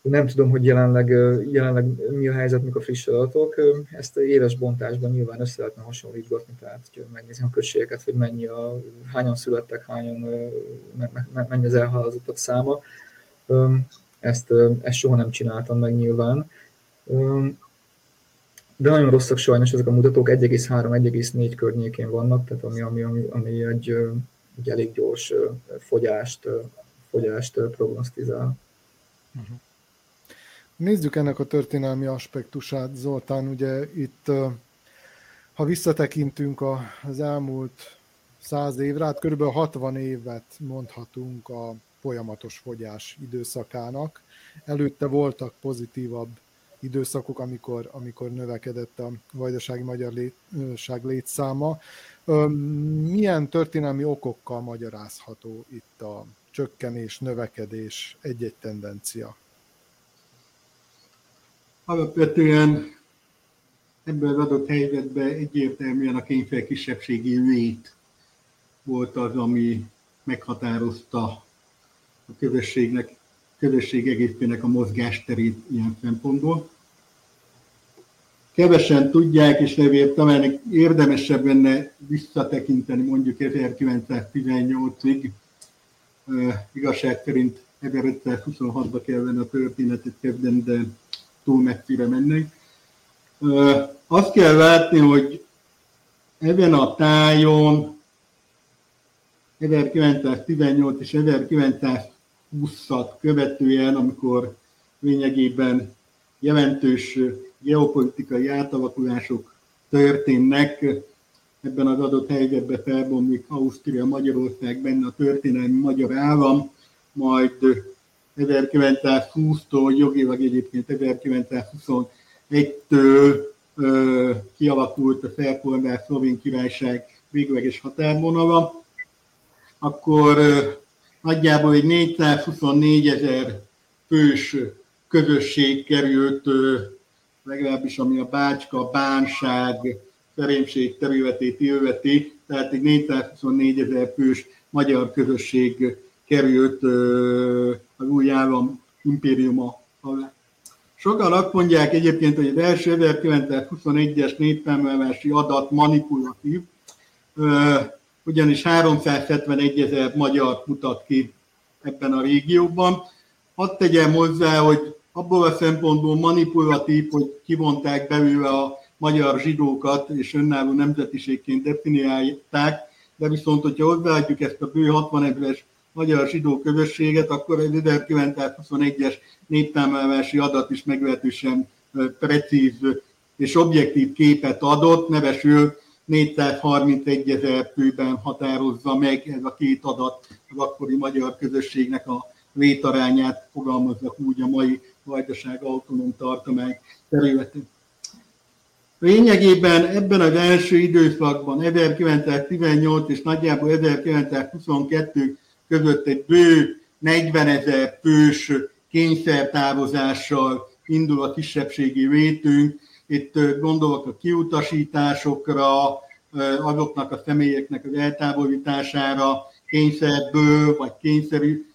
nem tudom, hogy jelenleg, jelenleg mi a helyzet, mik a friss adatok, ezt éves bontásban nyilván össze lehetne hasonlítgatni, tehát hogy megnézni a községeket, hogy mennyi a, hányan születtek, hányan, mennyi az elhalálozottak száma. Ezt, ezt soha nem csináltam meg nyilván. De nagyon rosszak sajnos ezek a mutatók, egy egész három - egy egész négy környékén vannak, tehát ami, ami, ami, ami egy, egy elég gyors fogyást, fogyást prognosztizál. Uh-huh. Nézzük ennek a történelmi aspektusát, Zoltán, ugye itt, ha visszatekintünk az elmúlt száz évre, hát kb. hatvan évet mondhatunk a folyamatos fogyás időszakának. Előtte voltak pozitívabb időszakok, amikor, amikor növekedett a vajdasági magyarság létszáma. Milyen történelmi okokkal magyarázható itt a csökkenés, növekedés, egy-egy tendencia? Alapvetően ebben az adott helyzetben egyértelműen a kényszerkisebbségi lét volt az, ami meghatározta a közösségnek, közösség egészének a mozgásterét ilyen szempontból. Kevesen tudják, és levél talán érdemesebb lenne visszatekinteni mondjuk ezerkilencszáztizennyolcig, igazság szerint ezerötszázhuszonhatba kellene a történetet kezdeni, de túl messzire mennénk. Azt kell látni, hogy ezen a tájon ezerkilencszáztizennyolc és ezerkilencszázhúszat követően, amikor lényegében jelentős geopolitikai átalakulások történnek, ebben az adott helyzetben felbomlik Ausztria, Magyarország, benne a történelmi magyar állam, majd ezerkilencszázhúsztól, jogilag egyébként ezerkilencszázhuszonegytől ö, kialakult a szerb-horvát Szlovén Királyság végleges határvonala, akkor ö, nagyjából egy négyszázhuszonnégy ezer fős közösség került, ö, legalábbis ami a Bácska, Bánság, Szerémség területét illeti, tehát egy négyszázhuszonnégy ezer fős magyar közösség került ö, az új állam impériuma alá. Sokan azt mondják egyébként, hogy az első ezerkilencszázhuszonegyes népszámlálási adat manipulatív, ugyanis háromszázhetvenegy ezer magyar mutat ki ebben a régióban. Hadd tegyem hozzá, hogy abból a szempontból manipulatív, hogy kivonták belőle a magyar zsidókat, és önálló nemzetiségként definiálták, de viszont, hogyha hozzáadjuk ezt a bő hatvan ezres magyar zsidó közösséget, akkor egy ezerkilencszázhuszonegyes népszámlálási adat is meglehetősen precíz és objektív képet adott, nevesül négyszázharmincegy ezer főben határozza meg ez a két adat az akkori magyar közösségnek a létarányát, fogalmaznak úgy a mai Vajdaság autonóm tartomány területén. Lényegében ebben az első időszakban ezerkilencszáztizennyolc és nagyjából ezerkilencszázhuszonkettő között egy bő negyvenezer fős kényszertávozással indul a kisebbségi létünk. Itt gondolok a kiutasításokra, azoknak a személyeknek az eltávolítására, kényszerből, vagy kényszerű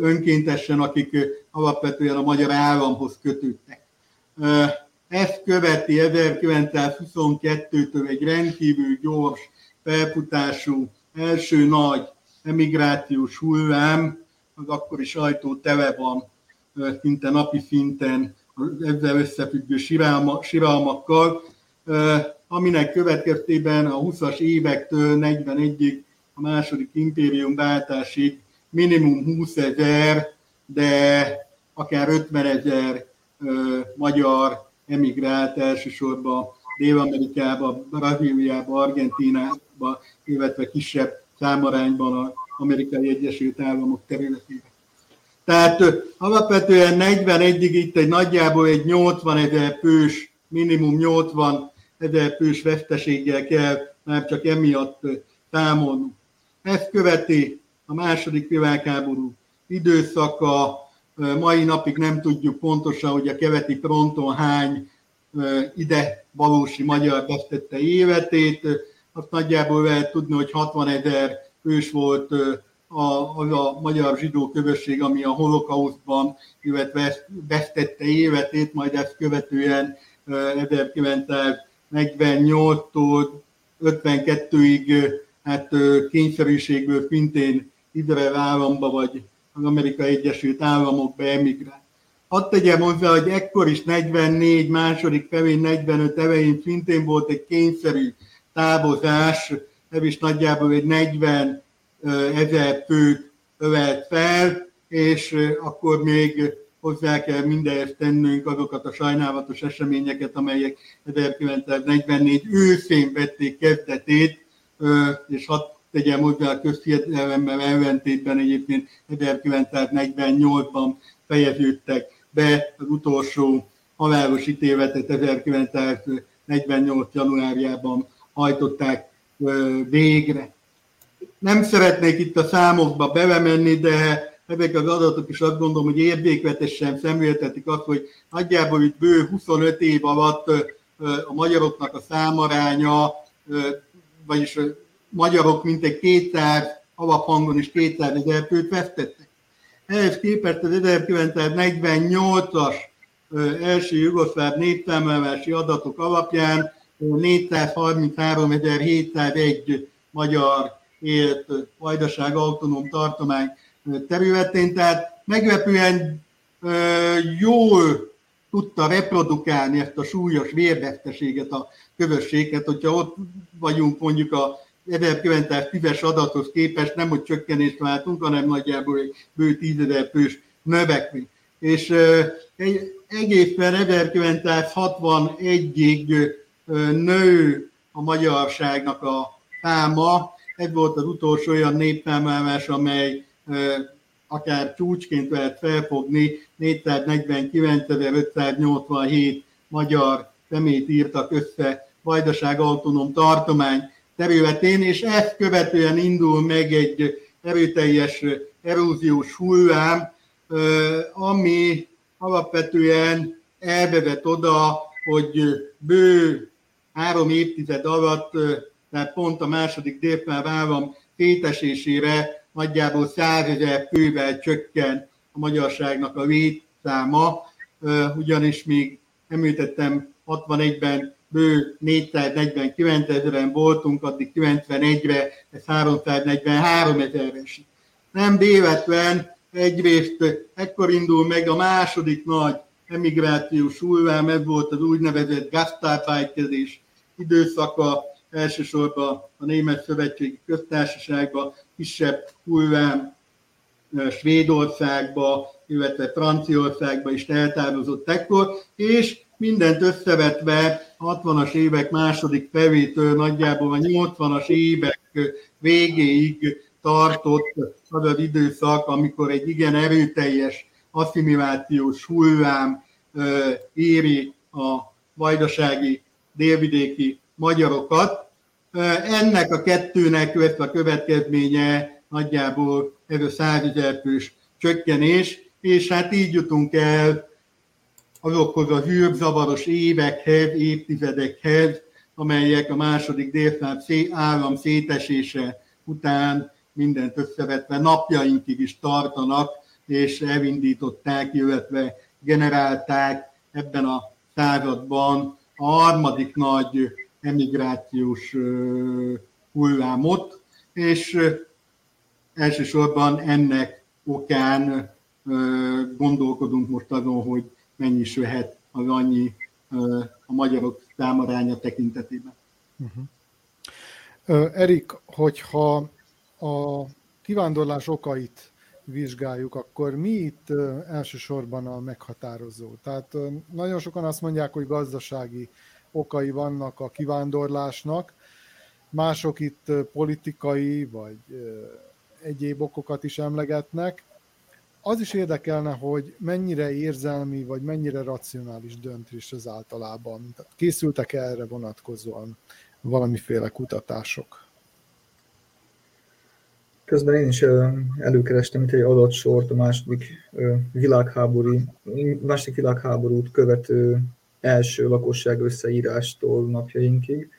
önkéntesen, akik alapvetően a magyar államhoz kötődtek. Ezt követi ezerkilencszázhuszonkettőtől egy rendkívül gyors felfutású első nagy emigrációs hullám, az akkori sajtó tele van szinte napi szinten ezzel összefüggő siralmakkal, aminek következtében a huszas évektől negyvenegyig a második impériumváltásig minimum húszezer, de akár ötvenezer magyar emigrált elsősorban Dél-Amerikába, Brazíliába, Argentínába, illetve kisebb számarányban az Amerikai Egyesült Államok területére. Tehát alapvetően negyvenegyig itt egy nagyjából egy nyolcvanezer fős, minimum nyolcvanezer fős veszteséggel kell már csak emiatt számolnunk. Ezt követi a második világháború időszaka. Mai napig nem tudjuk pontosan, hogy a keleti fronton hány ide valósi magyar vesztette életét. Azt nagyjából lehet tudni, hogy hatvanezer ős volt az a magyar zsidó közösség, ami a holokauszban vesztette életét, majd ezt követően ezerkilencszáznegyvennyolctól ötvenkettőig hát kényszerűségből szintén Izrael államba vagy az Amerikai Egyesült Államokba emigrált. Hadd tegyem hozzá, hogy ekkor is negyvennégy második felén, negyvenöt elején szintén volt egy kényszerű távozás, ez is nagyjából egy negyvenezer főt övelt fel, és akkor még hozzá kell mindenért tennünk azokat a sajnálatos eseményeket, amelyek ezerkilencszáznegyvennégy őszén vették kezdetét, és hadd tegyem hozzá a közhiedelemmel ellentétben egyébként ezerkilencszáznegyvennyolcban fejeződtek be az utolsó halálos ítéletet ezerkilencszáznegyvennyolc januárjában hajtották végre. Nem szeretnék itt a számokba belemenni, de ezek az adatok is azt gondolom, hogy érzékletesen szemléltetik azt, hogy nagyjából itt bő huszonöt év alatt a magyaroknak a számaránya, vagyis a magyarok mintegy kétszáz, alaphangon is kétszázezer főt vesztettek. Ehhez képest az ezerkilencszáznegyvennyolcas első jugoszláv népszámlálási adatok alapján négyszázharmincháromezer-hétszázegy magyar élt Vajdaság autonóm tartomány területén, tehát meglepően jól tudta reprodukálni ezt a súlyos vérveszteséget a közösséget, hogyha ott vagyunk mondjuk a ezerkilencszáztízes adathoz képest, nem hogy csökkenést látunk, hanem nagyjából egy bő tízezer fős növekmény. És egészen ezerkilencszázhatvanegyig nő a magyarságnak a száma, ez volt az utolsó olyan népszámlálás, amely akár csúcsként lehet felfogni, négyszáznegyvenkilencezer-ötszáznyolcvanhét magyar személyt írtak össze Vajdaság autonóm tartomány területén, és ezt követően indul meg egy erőteljes eróziós hullám, ami alapvetően elvezet oda, hogy bő három évtized alatt, tehát pont a második délpár állam szétesésére nagyjából százezer fővel csökken a magyarságnak a létszáma, ugyanis még említettem hatvanegyben bő négyszáznegyvenkilencezeren voltunk, addig kilencvenegyre ez háromszáznegyvenháromezer esik. Nem véletlen, egyrészt ekkor indul meg a második nagy emigrációs hullám, ez volt az úgynevezett gasztárfájtkezés időszaka, elsősorban a Német Szövetségi Köztársaságban, kisebb hullám Svédországba, illetve Franciaországba is eltávozott ekkor, és mindent összevetve a hatvanas évek második felétől nagyjából a nyolcvanas évek végéig tartott az az időszak, amikor egy igen erőteljes asszimilációs hullám éri a vajdasági, délvidéki magyarokat. Ennek a kettőnek lesz a következménye nagyjából ez a százezer fős csökkenés, és hát így jutunk el azokhoz a zűrzavaros évekhez, évtizedekhez, amelyek a második délszláv állam szétesése után mindent összevetve napjainkig is tartanak, és elindították, illetve generálták ebben a században a harmadik nagy emigrációs hullámot, és elsősorban ennek okán gondolkodunk most azon, hogy mennyi is lehet az annyi a magyarok számaránya tekintetében. Uh-huh. Erik, hogyha a kivándorlás okait vizsgáljuk, akkor mi itt elsősorban a meghatározó? Tehát nagyon sokan azt mondják, hogy gazdasági okai vannak a kivándorlásnak, mások itt politikai vagy egyéb okokat is emlegetnek. Az is érdekelne, hogy mennyire érzelmi, vagy mennyire racionális döntés ez általában. Tehát készültek erre vonatkozóan valamiféle kutatások? Közben én is előkerestem itt egy adatsort a második világháború, második világháborút követő első lakosság összeírástól napjainkig.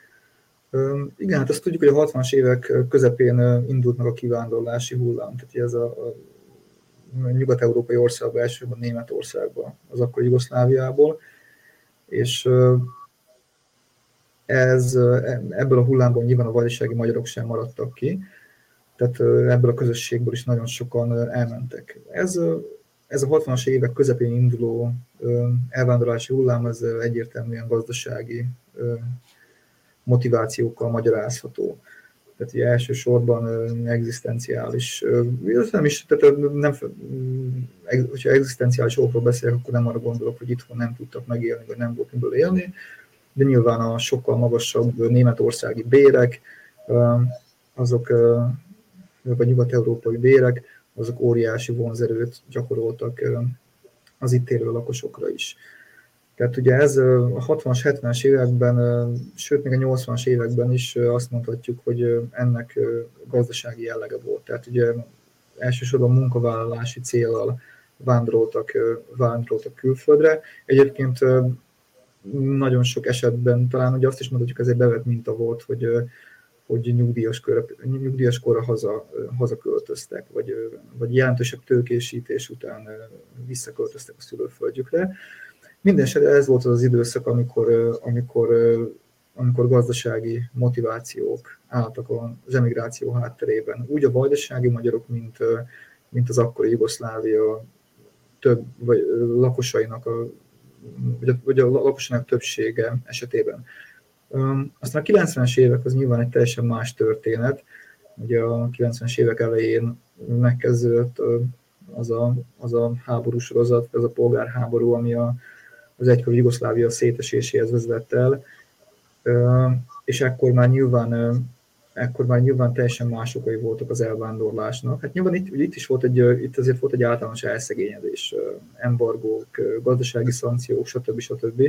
Igen, hát azt tudjuk, hogy a hatvanas évek közepén indult meg a kivándorlási hullám, tehát ez a, a nyugat-európai országban, elsősorban Németországban, az akkori Jugoszláviából, és ez, ebből a hullámból nyilván a vajdasági magyarok sem maradtak ki, tehát ebből a közösségből is nagyon sokan elmentek. Ez, ez a hatvanas évek közepén induló elvándorlási hullám, ez egyértelműen gazdasági motivációkkal magyarázható. Tehát ugye elsősorban egzisztenciális, nem is, tehát nem, hogyha egzisztenciális okról beszélek, akkor nem arra gondolok, hogy itthon nem tudtak megélni, vagy nem volt miből élni, de nyilván a sokkal magasabb németországi bérek, azok, vagy nyugat-európai bérek, azok óriási vonzerőt gyakoroltak az itt élő lakosokra is. Tehát ugye ez a hatvanas, hetvenes években, sőt még a nyolcvanas években is azt mondhatjuk, hogy ennek gazdasági jellege volt. Tehát ugye elsősorban munkavállalási céllal vándoroltak, vándoroltak külföldre. Egyébként nagyon sok esetben talán ugye azt is mondhatjuk, ez egy bevett minta volt, hogy, hogy nyugdíjas, kör, nyugdíjas korra haza, hazaköltöztek, vagy, vagy jelentősebb tőkésítés után visszaköltöztek a szülőföldjükre. Mindenesetre ez volt az az időszak, amikor, amikor, amikor gazdasági motivációk álltak az emigráció hátterében. Úgy a vajdasági magyarok, mint, mint az akkori Jugoszlávia több, vagy lakosainak, a, vagy, a, vagy a lakosainak többsége esetében. Aztán a kilencvenes évek az nyilván egy teljesen más történet. Ugye a kilencvenes évek elején megkezdődött az a, az a háborús sorozat, az a polgárháború, ami a az egykori Jugoszlávia széteséséhez vezetett el, és ekkor már nyilván, ekkor már nyilván teljesen más okai voltak az elvándorlásnak. Hát nyilván itt, itt is volt egy, itt azért volt egy általános elszegényedés, embargók, gazdasági szankciók, stb. Stb.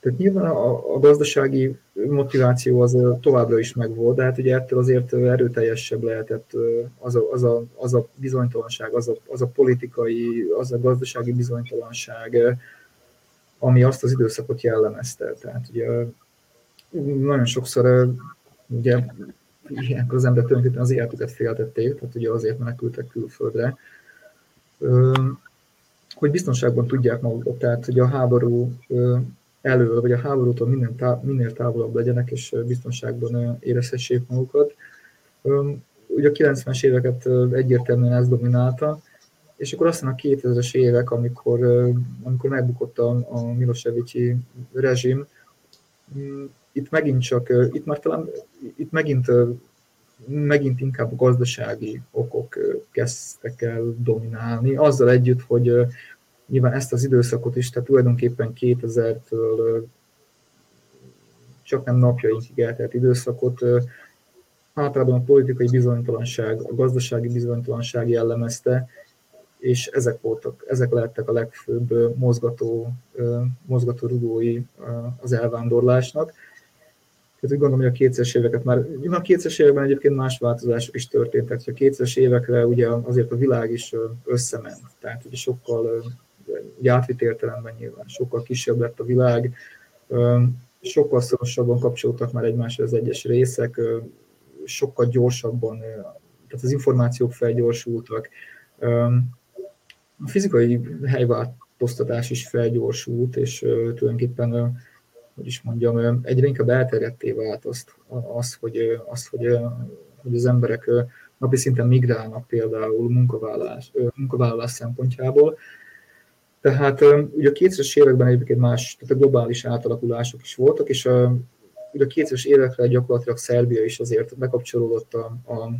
Tehát nyilván a, a gazdasági motiváció az továbbra is megvolt, de hát ugye ettől azért erőteljesebb lehetett az a, az a, az a bizonytalanság, az a, az a politikai, az a gazdasági bizonytalanság, ami azt az időszakot jellemezte. Tehát ugye nagyon sokszor ugye ilyenkor az ember tulajdonképpen az életüket féltették, tehát ugye azért menekültek külföldre, hogy biztonságban tudják magukat, tehát ugye a háború elől, vagy a háborútól minden tá- minél távolabb legyenek, és biztonságban érezhessék magukat. Ugye a kilencvenes éveket egyértelműen ez dominálta, és akkor aztán a kétezres évek, amikor, amikor megbukott a, a Milosevicsi rezsim, itt megint csak, itt már talán, itt megint, megint inkább a gazdasági okok kezdtek el dominálni, azzal együtt, hogy nyilván ezt az időszakot is, tehát tulajdonképpen kétezertől csak nem napjainkig eltelt időszakot általában a politikai bizonytalanság, a gazdasági bizonytalanság jellemezte, és ezek voltak, ezek lettek a legfőbb mozgató, mozgató rugói az elvándorlásnak. Tehát úgy gondolom, hogy a kétezres éveket már, a kétezres években egyébként más változások is történtek, hogy a kétezres évekre ugye azért a világ is összement, tehát ugye sokkal átvitt értelemben nyilván, sokkal kisebb lett a világ, sokkal szorosabban kapcsolódtak már egymásra az egyes részek, sokkal gyorsabban, tehát az információk felgyorsultak. A fizikai helyváltoztatás is felgyorsult, és tulajdonképpen, hogy is mondjam, egyre inkább elterjedtté vált az, az, hogy, az hogy, hogy az emberek napi szinten migrálnak például munkavállalás, munkavállalás szempontjából. Tehát ugye a kétezres években egyébként más, tehát a globális átalakulások is voltak, és a, ugye a kétezres évekre gyakorlatilag Szerbia is azért bekapcsolódott a, a, a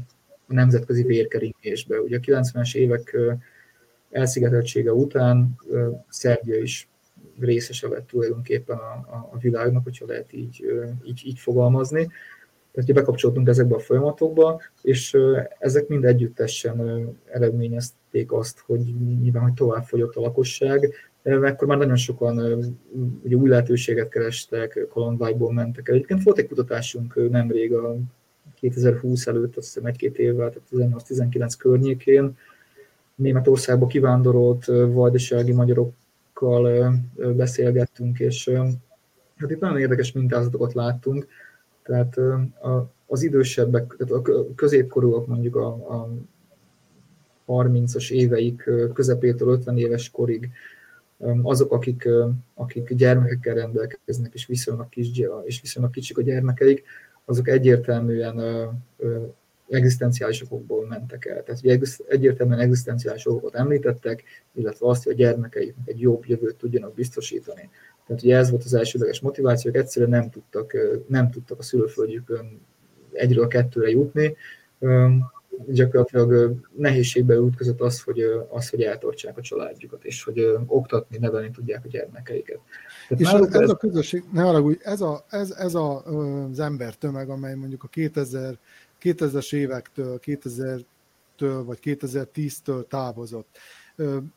nemzetközi vérkeringésbe. Ugye a kilencvenes évek elszigeteltsége után Szerbia is részese lett tulajdonképpen a, a világnak, hogyha lehet így, így, így fogalmazni. Tehát bekapcsoltunk ezekbe a folyamatokba, és ezek mind együttesen eredményezték azt, hogy nyilván, hogy tovább fogyott a lakosság, ekkor már nagyon sokan ugye, új lehetőséget kerestek, kalandvágyból mentek el. Egyébként volt egy kutatásunk nemrég a kétezer-húsz előtt, azt hiszem egy-két évvel, tehát tizennyolc-tizenkilenc környékén Németországba kivándorolt vajdasági magyarokkal beszélgettünk, és hát itt nagyon érdekes mintázatokat láttunk, tehát az idősebbek, tehát a középkorúak mondjuk a, a harmincas éveik közepétől ötven éves korig, azok, akik, akik gyermekekkel rendelkeznek, és viszonylag, kis, és viszonylag kicsik a gyermekeik, azok egyértelműen egzisztenciális okokból mentek el. Tehát ugye egyértelműen egzisztenciális okokat említettek, illetve azt, hogy a gyermekeiknek egy jobb jövőt tudjanak biztosítani. Tehát ugye ez volt az elsődleges motiváció, hogy egyszerűen nem tudtak, nem tudtak a szülőföldjükön egyről kettőre jutni. Gyakorlatilag nehézségbe ütközött az, hogy, az, hogy eltartsák a családjukat, és hogy oktatni, nevelni tudják a gyermekeiket. Tehát és ez, ez a közösség, ne haragudj, ez, a, ez, ez a, az embertömeg, amely mondjuk a kétezres évektől, kétezertől vagy kétezer-tíztől távozott,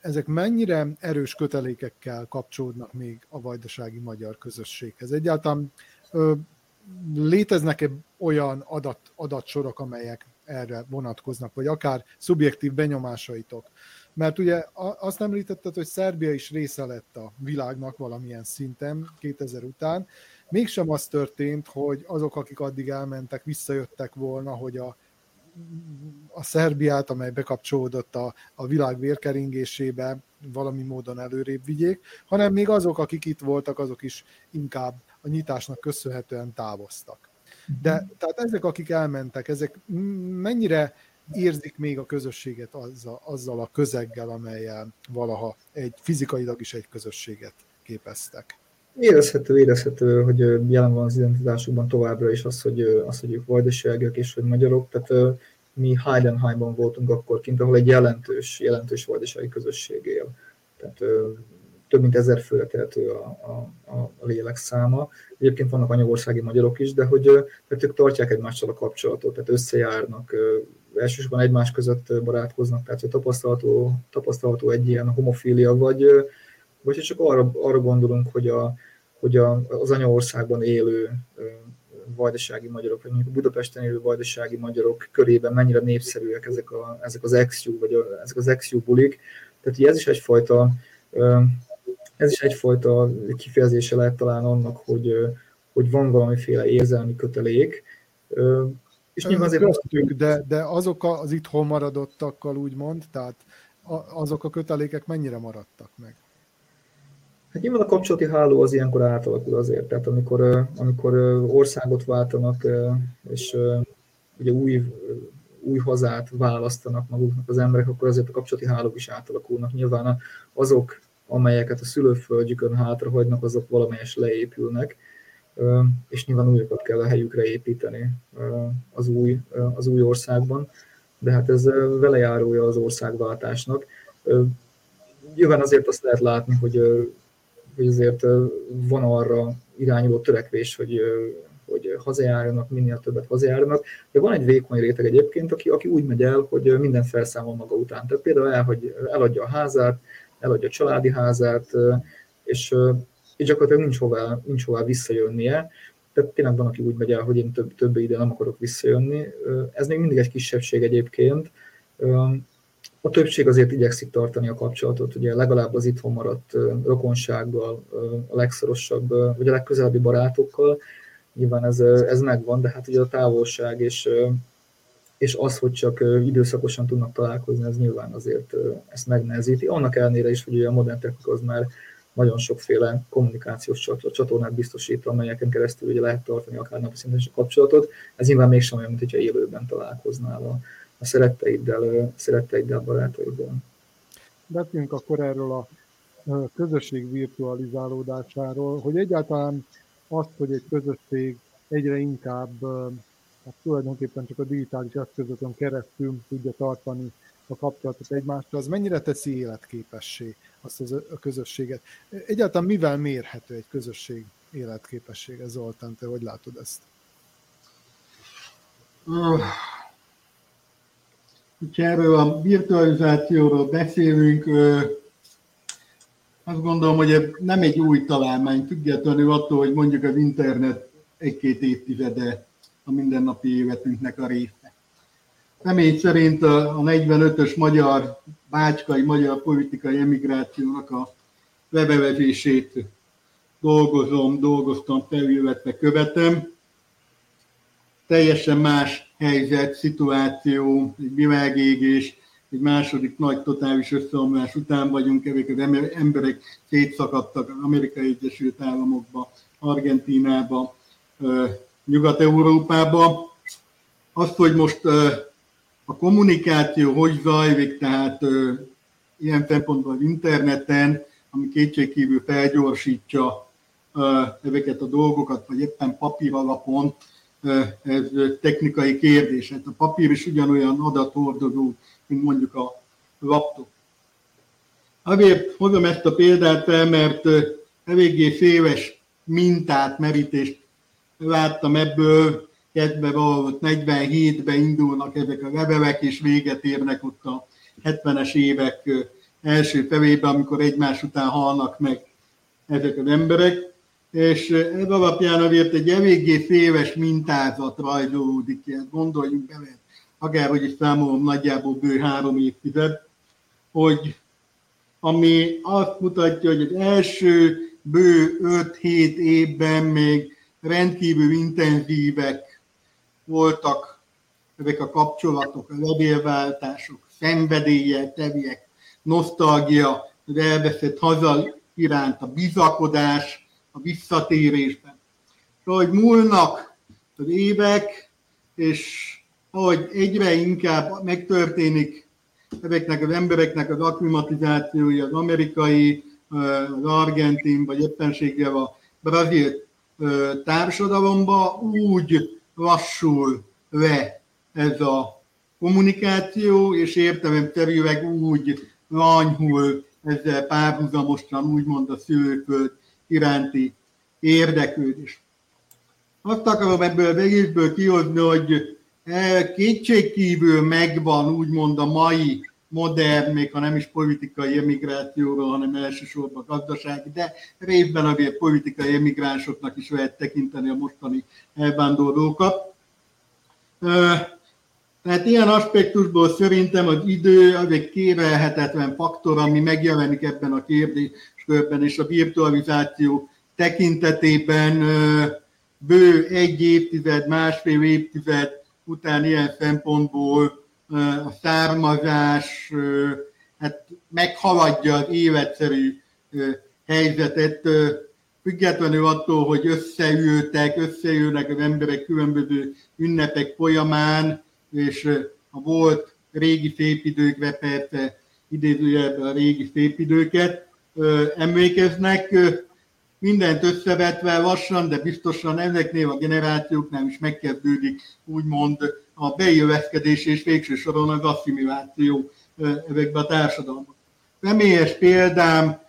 ezek mennyire erős kötelékekkel kapcsolódnak még a vajdasági magyar közösséghez? Egyáltalán léteznek-e olyan adat, adatsorok, amelyek erre vonatkoznak, vagy akár szubjektív benyomásaitok? Mert ugye azt említetted, hogy Szerbia is része lett a világnak valamilyen szinten kétezer után, mégsem az történt, hogy azok, akik addig elmentek, visszajöttek volna, hogy a, a Szerbiát, amely bekapcsolódott a, a világ vérkeringésébe, valami módon előrébb vigyék, hanem még azok, akik itt voltak, azok is inkább a nyitásnak köszönhetően távoztak. De tehát ezek, akik elmentek, ezek mennyire érzik még a közösséget azzal, azzal a közeggel, amellyel valaha egy, fizikailag is egy közösséget képeztek? Érezhető, érezhető, hogy jelen van az identitásukban továbbra is az, hogy, az, hogy ők vajdaságiak és hogy magyarok. Tehát mi Heidenheimban voltunk akkor kint, ahol egy jelentős, jelentős vajdasági közösség él. Tehát több mint ezer főre tehető a, a, a lélek száma. Egyébként vannak anyagországi magyarok is, de hogy tehát ők tartják egymással a kapcsolatot, tehát összejárnak, elsősorban egymás között barátkoznak, tehát hogy tapasztalható, tapasztalható egy ilyen homofília, vagy, vagy csak arra, arra gondolunk, hogy, a, hogy a, az anyaországban élő vajdasági magyarok, vagy mondjuk Budapesten élő vajdasági magyarok körében mennyire népszerűek ezek, a, ezek az ex-jú, vagy a, ezek az ex-jú bulik. Tehát ez is egyfajta Ez is egyfajta kifejezése lehet talán annak, hogy, hogy van valamiféle érzelmi kötelék. És nyilván azért köztük, de, de azok az itthon maradottakkal úgymond, tehát azok a kötelékek mennyire maradtak meg? Hát nyilván a kapcsolati háló az ilyenkor átalakul azért, tehát amikor, amikor országot váltanak, és ugye új, új hazát választanak maguknak az emberek, akkor azért a kapcsolati hálók is átalakulnak. Nyilván azok, amelyeket a szülőföldjükön hátrahagynak, azok valamelyest leépülnek, és nyilván újakat kell a helyükre építeni az új, az új országban, de hát ez velejárója az országváltásnak. Nyilván azért azt lehet látni, hogy, hogy azért van arra irányuló törekvés, hogy, hogy hazajárjanak, minél többet hazajárjanak, de van egy vékony réteg egyébként, aki, aki úgy megy el, hogy minden felszámol maga után. Tehát például el, hogy eladja a házát, eladja a családi házát, és, és gyakorlatilag nincs hová, nincs hová visszajönnie. Tehát tényleg van, aki úgy megy el, hogy én több, több ide nem akarok visszajönni. Ez még mindig egy kisebbség egyébként. A többség azért igyekszik tartani a kapcsolatot, ugye legalább az itthon maradt rokonsággal, a legszorosabb, vagy a legközelebbi barátokkal. Nyilván ez, ez megvan, de hát ugye a távolság és, és az, hogy csak időszakosan tudnak találkozni, ez nyilván azért ezt megnehezíti. Annak ellenére is, hogy a modern technika az már nagyon sokféle kommunikációs csatornát biztosít, amelyeken keresztül ugye lehet tartani akár napi szinten is a kapcsolatot. Ez nyilván mégsem olyan, mint hogyha élőben találkoznál a, a szeretteiddel, szeretteiddel, barátaiddal. Beszéljünk akkor erről a közösség virtualizálódásáról, hogy egyáltalán azt, hogy egy közösség egyre inkább hát tulajdonképpen csak a digitális eszközökön keresztül tudja tartani a kapcsolatot egymással, az mennyire teszi életképessé azt a közösséget? Egyáltalán mivel mérhető egy közösség életképessége, Zoltán, te hogy látod ezt? Uh, hogyha erről a virtualizációról beszélünk, uh, azt gondolom, hogy ez nem egy új találmány, függetlenül attól, hogy mondjuk az internet egy-két évtizede a mindennapi életünknek a része. Remény szerint a negyvenötös magyar, bácskai magyar politikai emigrációnak a levelezését dolgozom, dolgoztam, felületbe követem. Teljesen más helyzet, szituáció, egy világégés, egy második nagy totális összeomlás után vagyunk, ezek az emberek szétszakadtak az Amerikai Egyesült Államokba, Argentínába, Nyugat-Európába. Azt, hogy most a kommunikáció hogy zajlik, tehát ilyen szempontból az interneten, ami kétségkívül felgyorsítja ezeket a dolgokat, vagy éppen papír alapon, ez technikai kérdés. Hát a papír is ugyanolyan adathordozó, mint mondjuk a laptop. Azért hozom ezt a példát fel, mert eléggé széles mintát, merítést láttam ebből, kezdve valahol negyvenhétben indulnak ezek a levelek, és véget érnek ott a hetvenes évek első felében, amikor egymás után halnak meg ezek az emberek. És ez alapján azért egy eléggé széles mintázat rajzolódik ki. Gondoljunk bele, akárhogy is számolom, nagyjából bő három évtized, hogy ami azt mutatja, hogy az első bő öt-hét évben még rendkívül intenzívek voltak ezek a kapcsolatok, a levélváltások, szenvedéllyel teliek, nosztalgia, az elveszett haza iránt, a bizakodás, a visszatérésben. És ahogy múlnak az évek, és ahogy egyre inkább megtörténik ezeknek az embereknek az akklimatizációja, az amerikai, az argentin, vagy éppenséggel a brazil társadalomba, úgy lassul le ez a kommunikáció, és értelemszerűleg úgy lanyhul ezzel párhuzamosan úgymond a szülőföld iránti érdeklődés. Azt akarom ebből az egészből kihozni, hogy kétségkívül megvan úgymond a mai modern, még ha nem is politikai emigrációról, hanem elsősorban gazdasági, de részben azért politikai emigránsoknak is lehet tekinteni a mostani elvándorlókat. Tehát ilyen aspektusból szerintem az idő az egy kérelhetetlen faktor, ami megjelenik ebben a kérdéskörben, és a virtualizáció tekintetében bő egy évtized, másfél évtized után ilyen szempontból a származás hát meghaladja az életszerű helyzetet, függetlenül attól, hogy összeültek, összeülnek az emberek különböző ünnepek folyamán, és a volt régi szép időkre, persze idézőjelben a régi szép időket emlékeznek, mindent összevetve lassan, de biztosan ezeknél a generációknál is megkezdődik úgymond a beilleszkedés és végső soron az asszimiláció ezekbe a társadalmak. Személyes példám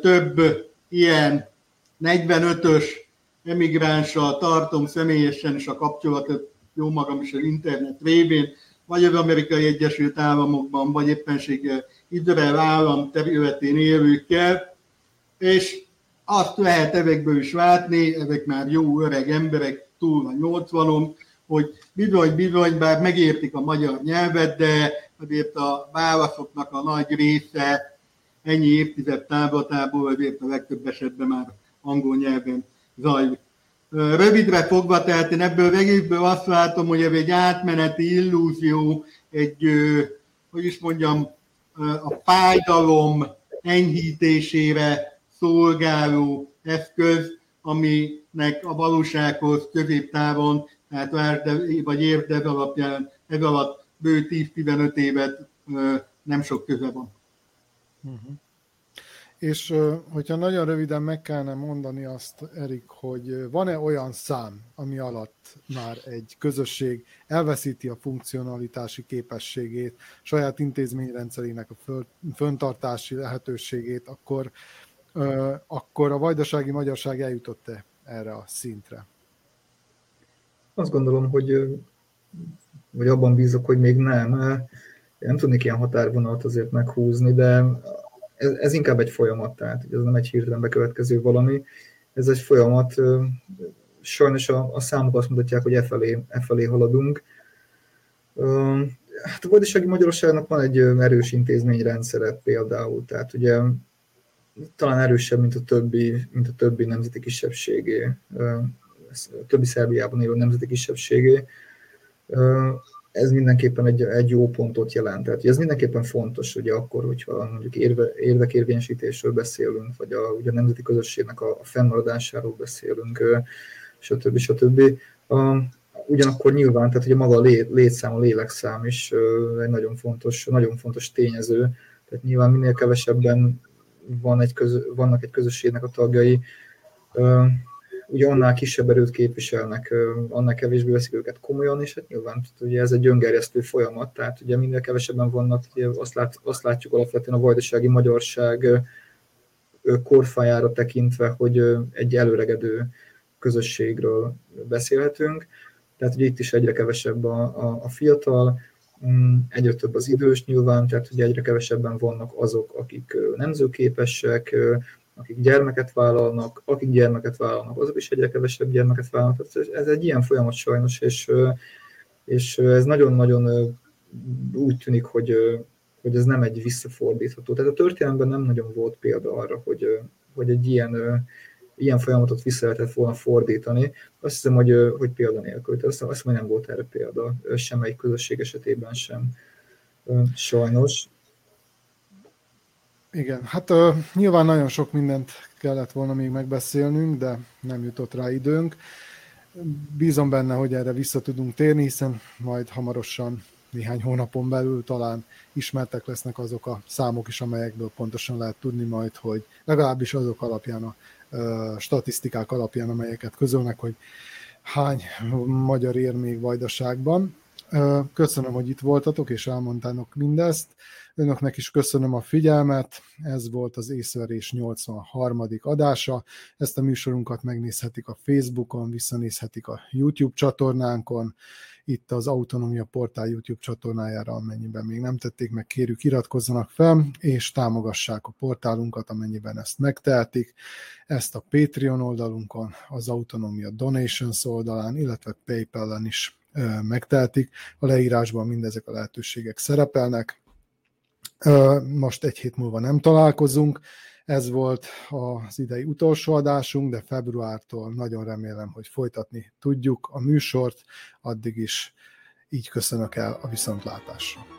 több ilyen negyvenötös emigránssal tartom személyesen is a kapcsolatot, jó magam is az internet révén, vagy az Amerikai Egyesült Államokban, vagy éppenséggel Izrael állam területén élőkkel, és azt lehet ezekből is látni, ezek már jó öreg emberek, túl a nyolcvanon, hogy bizony-bizony, bár megértik a magyar nyelvet, de azért a válaszoknak a nagy része ennyi évtized távlatából azért a legtöbb esetben már angol nyelven zajlik. Rövidre fogva, tehát én ebből az egészből azt látom, hogy ez egy átmeneti illúzió, egy, hogy is mondjam, a fájdalom enyhítésére szolgáló eszköz, aminek a valósághoz középtávon, tehát lásd, vagy érd ez alapján, ez alatt bő tíz-tizenöt évet nem sok köze van. Uh-huh. És hogyha nagyon röviden meg kellene mondani azt, Erik, hogy van-e olyan szám, ami alatt már egy közösség elveszíti a funkcionalitási képességét, saját intézményrendszerének a föntartási lehetőségét, akkor, akkor a vajdasági magyarság eljutott-e erre a szintre? Azt gondolom, hogy vagy abban bízok, hogy még nem. Nem tudnék ilyen határvonalat azért meghúzni, de... Ez, ez inkább egy folyamat, tehát ez nem egy hirtelen bekövetkező valami, ez egy folyamat, sajnos a, a számok azt mutatják, hogy e felé, e felé haladunk. Hát a Vajdasági Magyarországnak van egy erős intézményrendszere például, tehát ugye talán erősebb, mint a többi, mint a többi nemzeti kisebbségé, a többi Szerbiában élő nemzeti kisebbségé. Ez mindenképpen egy, egy jó pontot jelent. Tehát ez mindenképpen fontos, ugye akkor, hogyha mondjuk érve, érdekérvényesítésről beszélünk, vagy a, ugye a nemzeti közösségnek a, a fennmaradásáról beszélünk, stb. stb. Ugyanakkor nyilván, tehát ugye maga a lé, létszám, a lélekszám is egy nagyon fontos, nagyon fontos tényező. Tehát nyilván minél kevesebben van egy köz, vannak egy közösségnek a tagjai, ugye annál kisebb erőt képviselnek, annál kevésbé veszik őket komolyan, és hát nyilván ugye ez egy öngerjesztő folyamat, tehát ugye minél kevesebben vannak, ugye azt, lát, azt látjuk alapvetően a vajdasági magyarság korfájára tekintve, hogy egy előregedő közösségről beszélhetünk, tehát ugye itt is egyre kevesebb a, a, a fiatal, egyre több az idős nyilván, tehát ugye egyre kevesebben vannak azok, akik nemzőképesek, akik gyermeket vállalnak, akik gyermeket vállalnak, azok is egyre kevesebb gyermeket vállalnak. Ez egy ilyen folyamat sajnos, és, és ez nagyon-nagyon úgy tűnik, hogy, hogy ez nem egy visszafordítható. Tehát a történelemben nem nagyon volt példa arra, hogy, hogy egy ilyen, ilyen folyamatot vissza lehetett volna fordítani. Azt hiszem, hogy, hogy példa nélkül. Azt hiszem, hogy nem volt erre példa, semmelyik közösség esetében sem sajnos. Igen, hát uh, nyilván nagyon sok mindent kellett volna még megbeszélnünk, de nem jutott rá időnk. Bízom benne, hogy erre vissza tudunk térni, hiszen majd hamarosan, néhány hónapon belül talán ismertek lesznek azok a számok is, amelyekből pontosan lehet tudni majd, hogy legalábbis azok alapján, a uh, statisztikák alapján, amelyeket közölnek, hogy hány magyar él még Vajdaságban. Uh, köszönöm, hogy itt voltatok és elmondtátok mindezt. Önöknek is köszönöm a figyelmet, ez volt az Észverés nyolcvanharmadik adása. Ezt a műsorunkat megnézhetik a Facebookon, visszanézhetik a YouTube csatornánkon, itt az Autonómia portál YouTube csatornájára, amennyiben még nem tették, meg kérjük, iratkozzanak fel, és támogassák a portálunkat, amennyiben ezt megtehetik. Ezt a Patreon oldalunkon, az Autonómia Donations oldalán, illetve PayPal-en is ö, megtehetik. A leírásban mindezek a lehetőségek szerepelnek. Most egy hét múlva nem találkozunk, ez volt az idei utolsó adásunk, de februártól nagyon remélem, hogy folytatni tudjuk a műsort, addig is így köszönök el a viszontlátásra.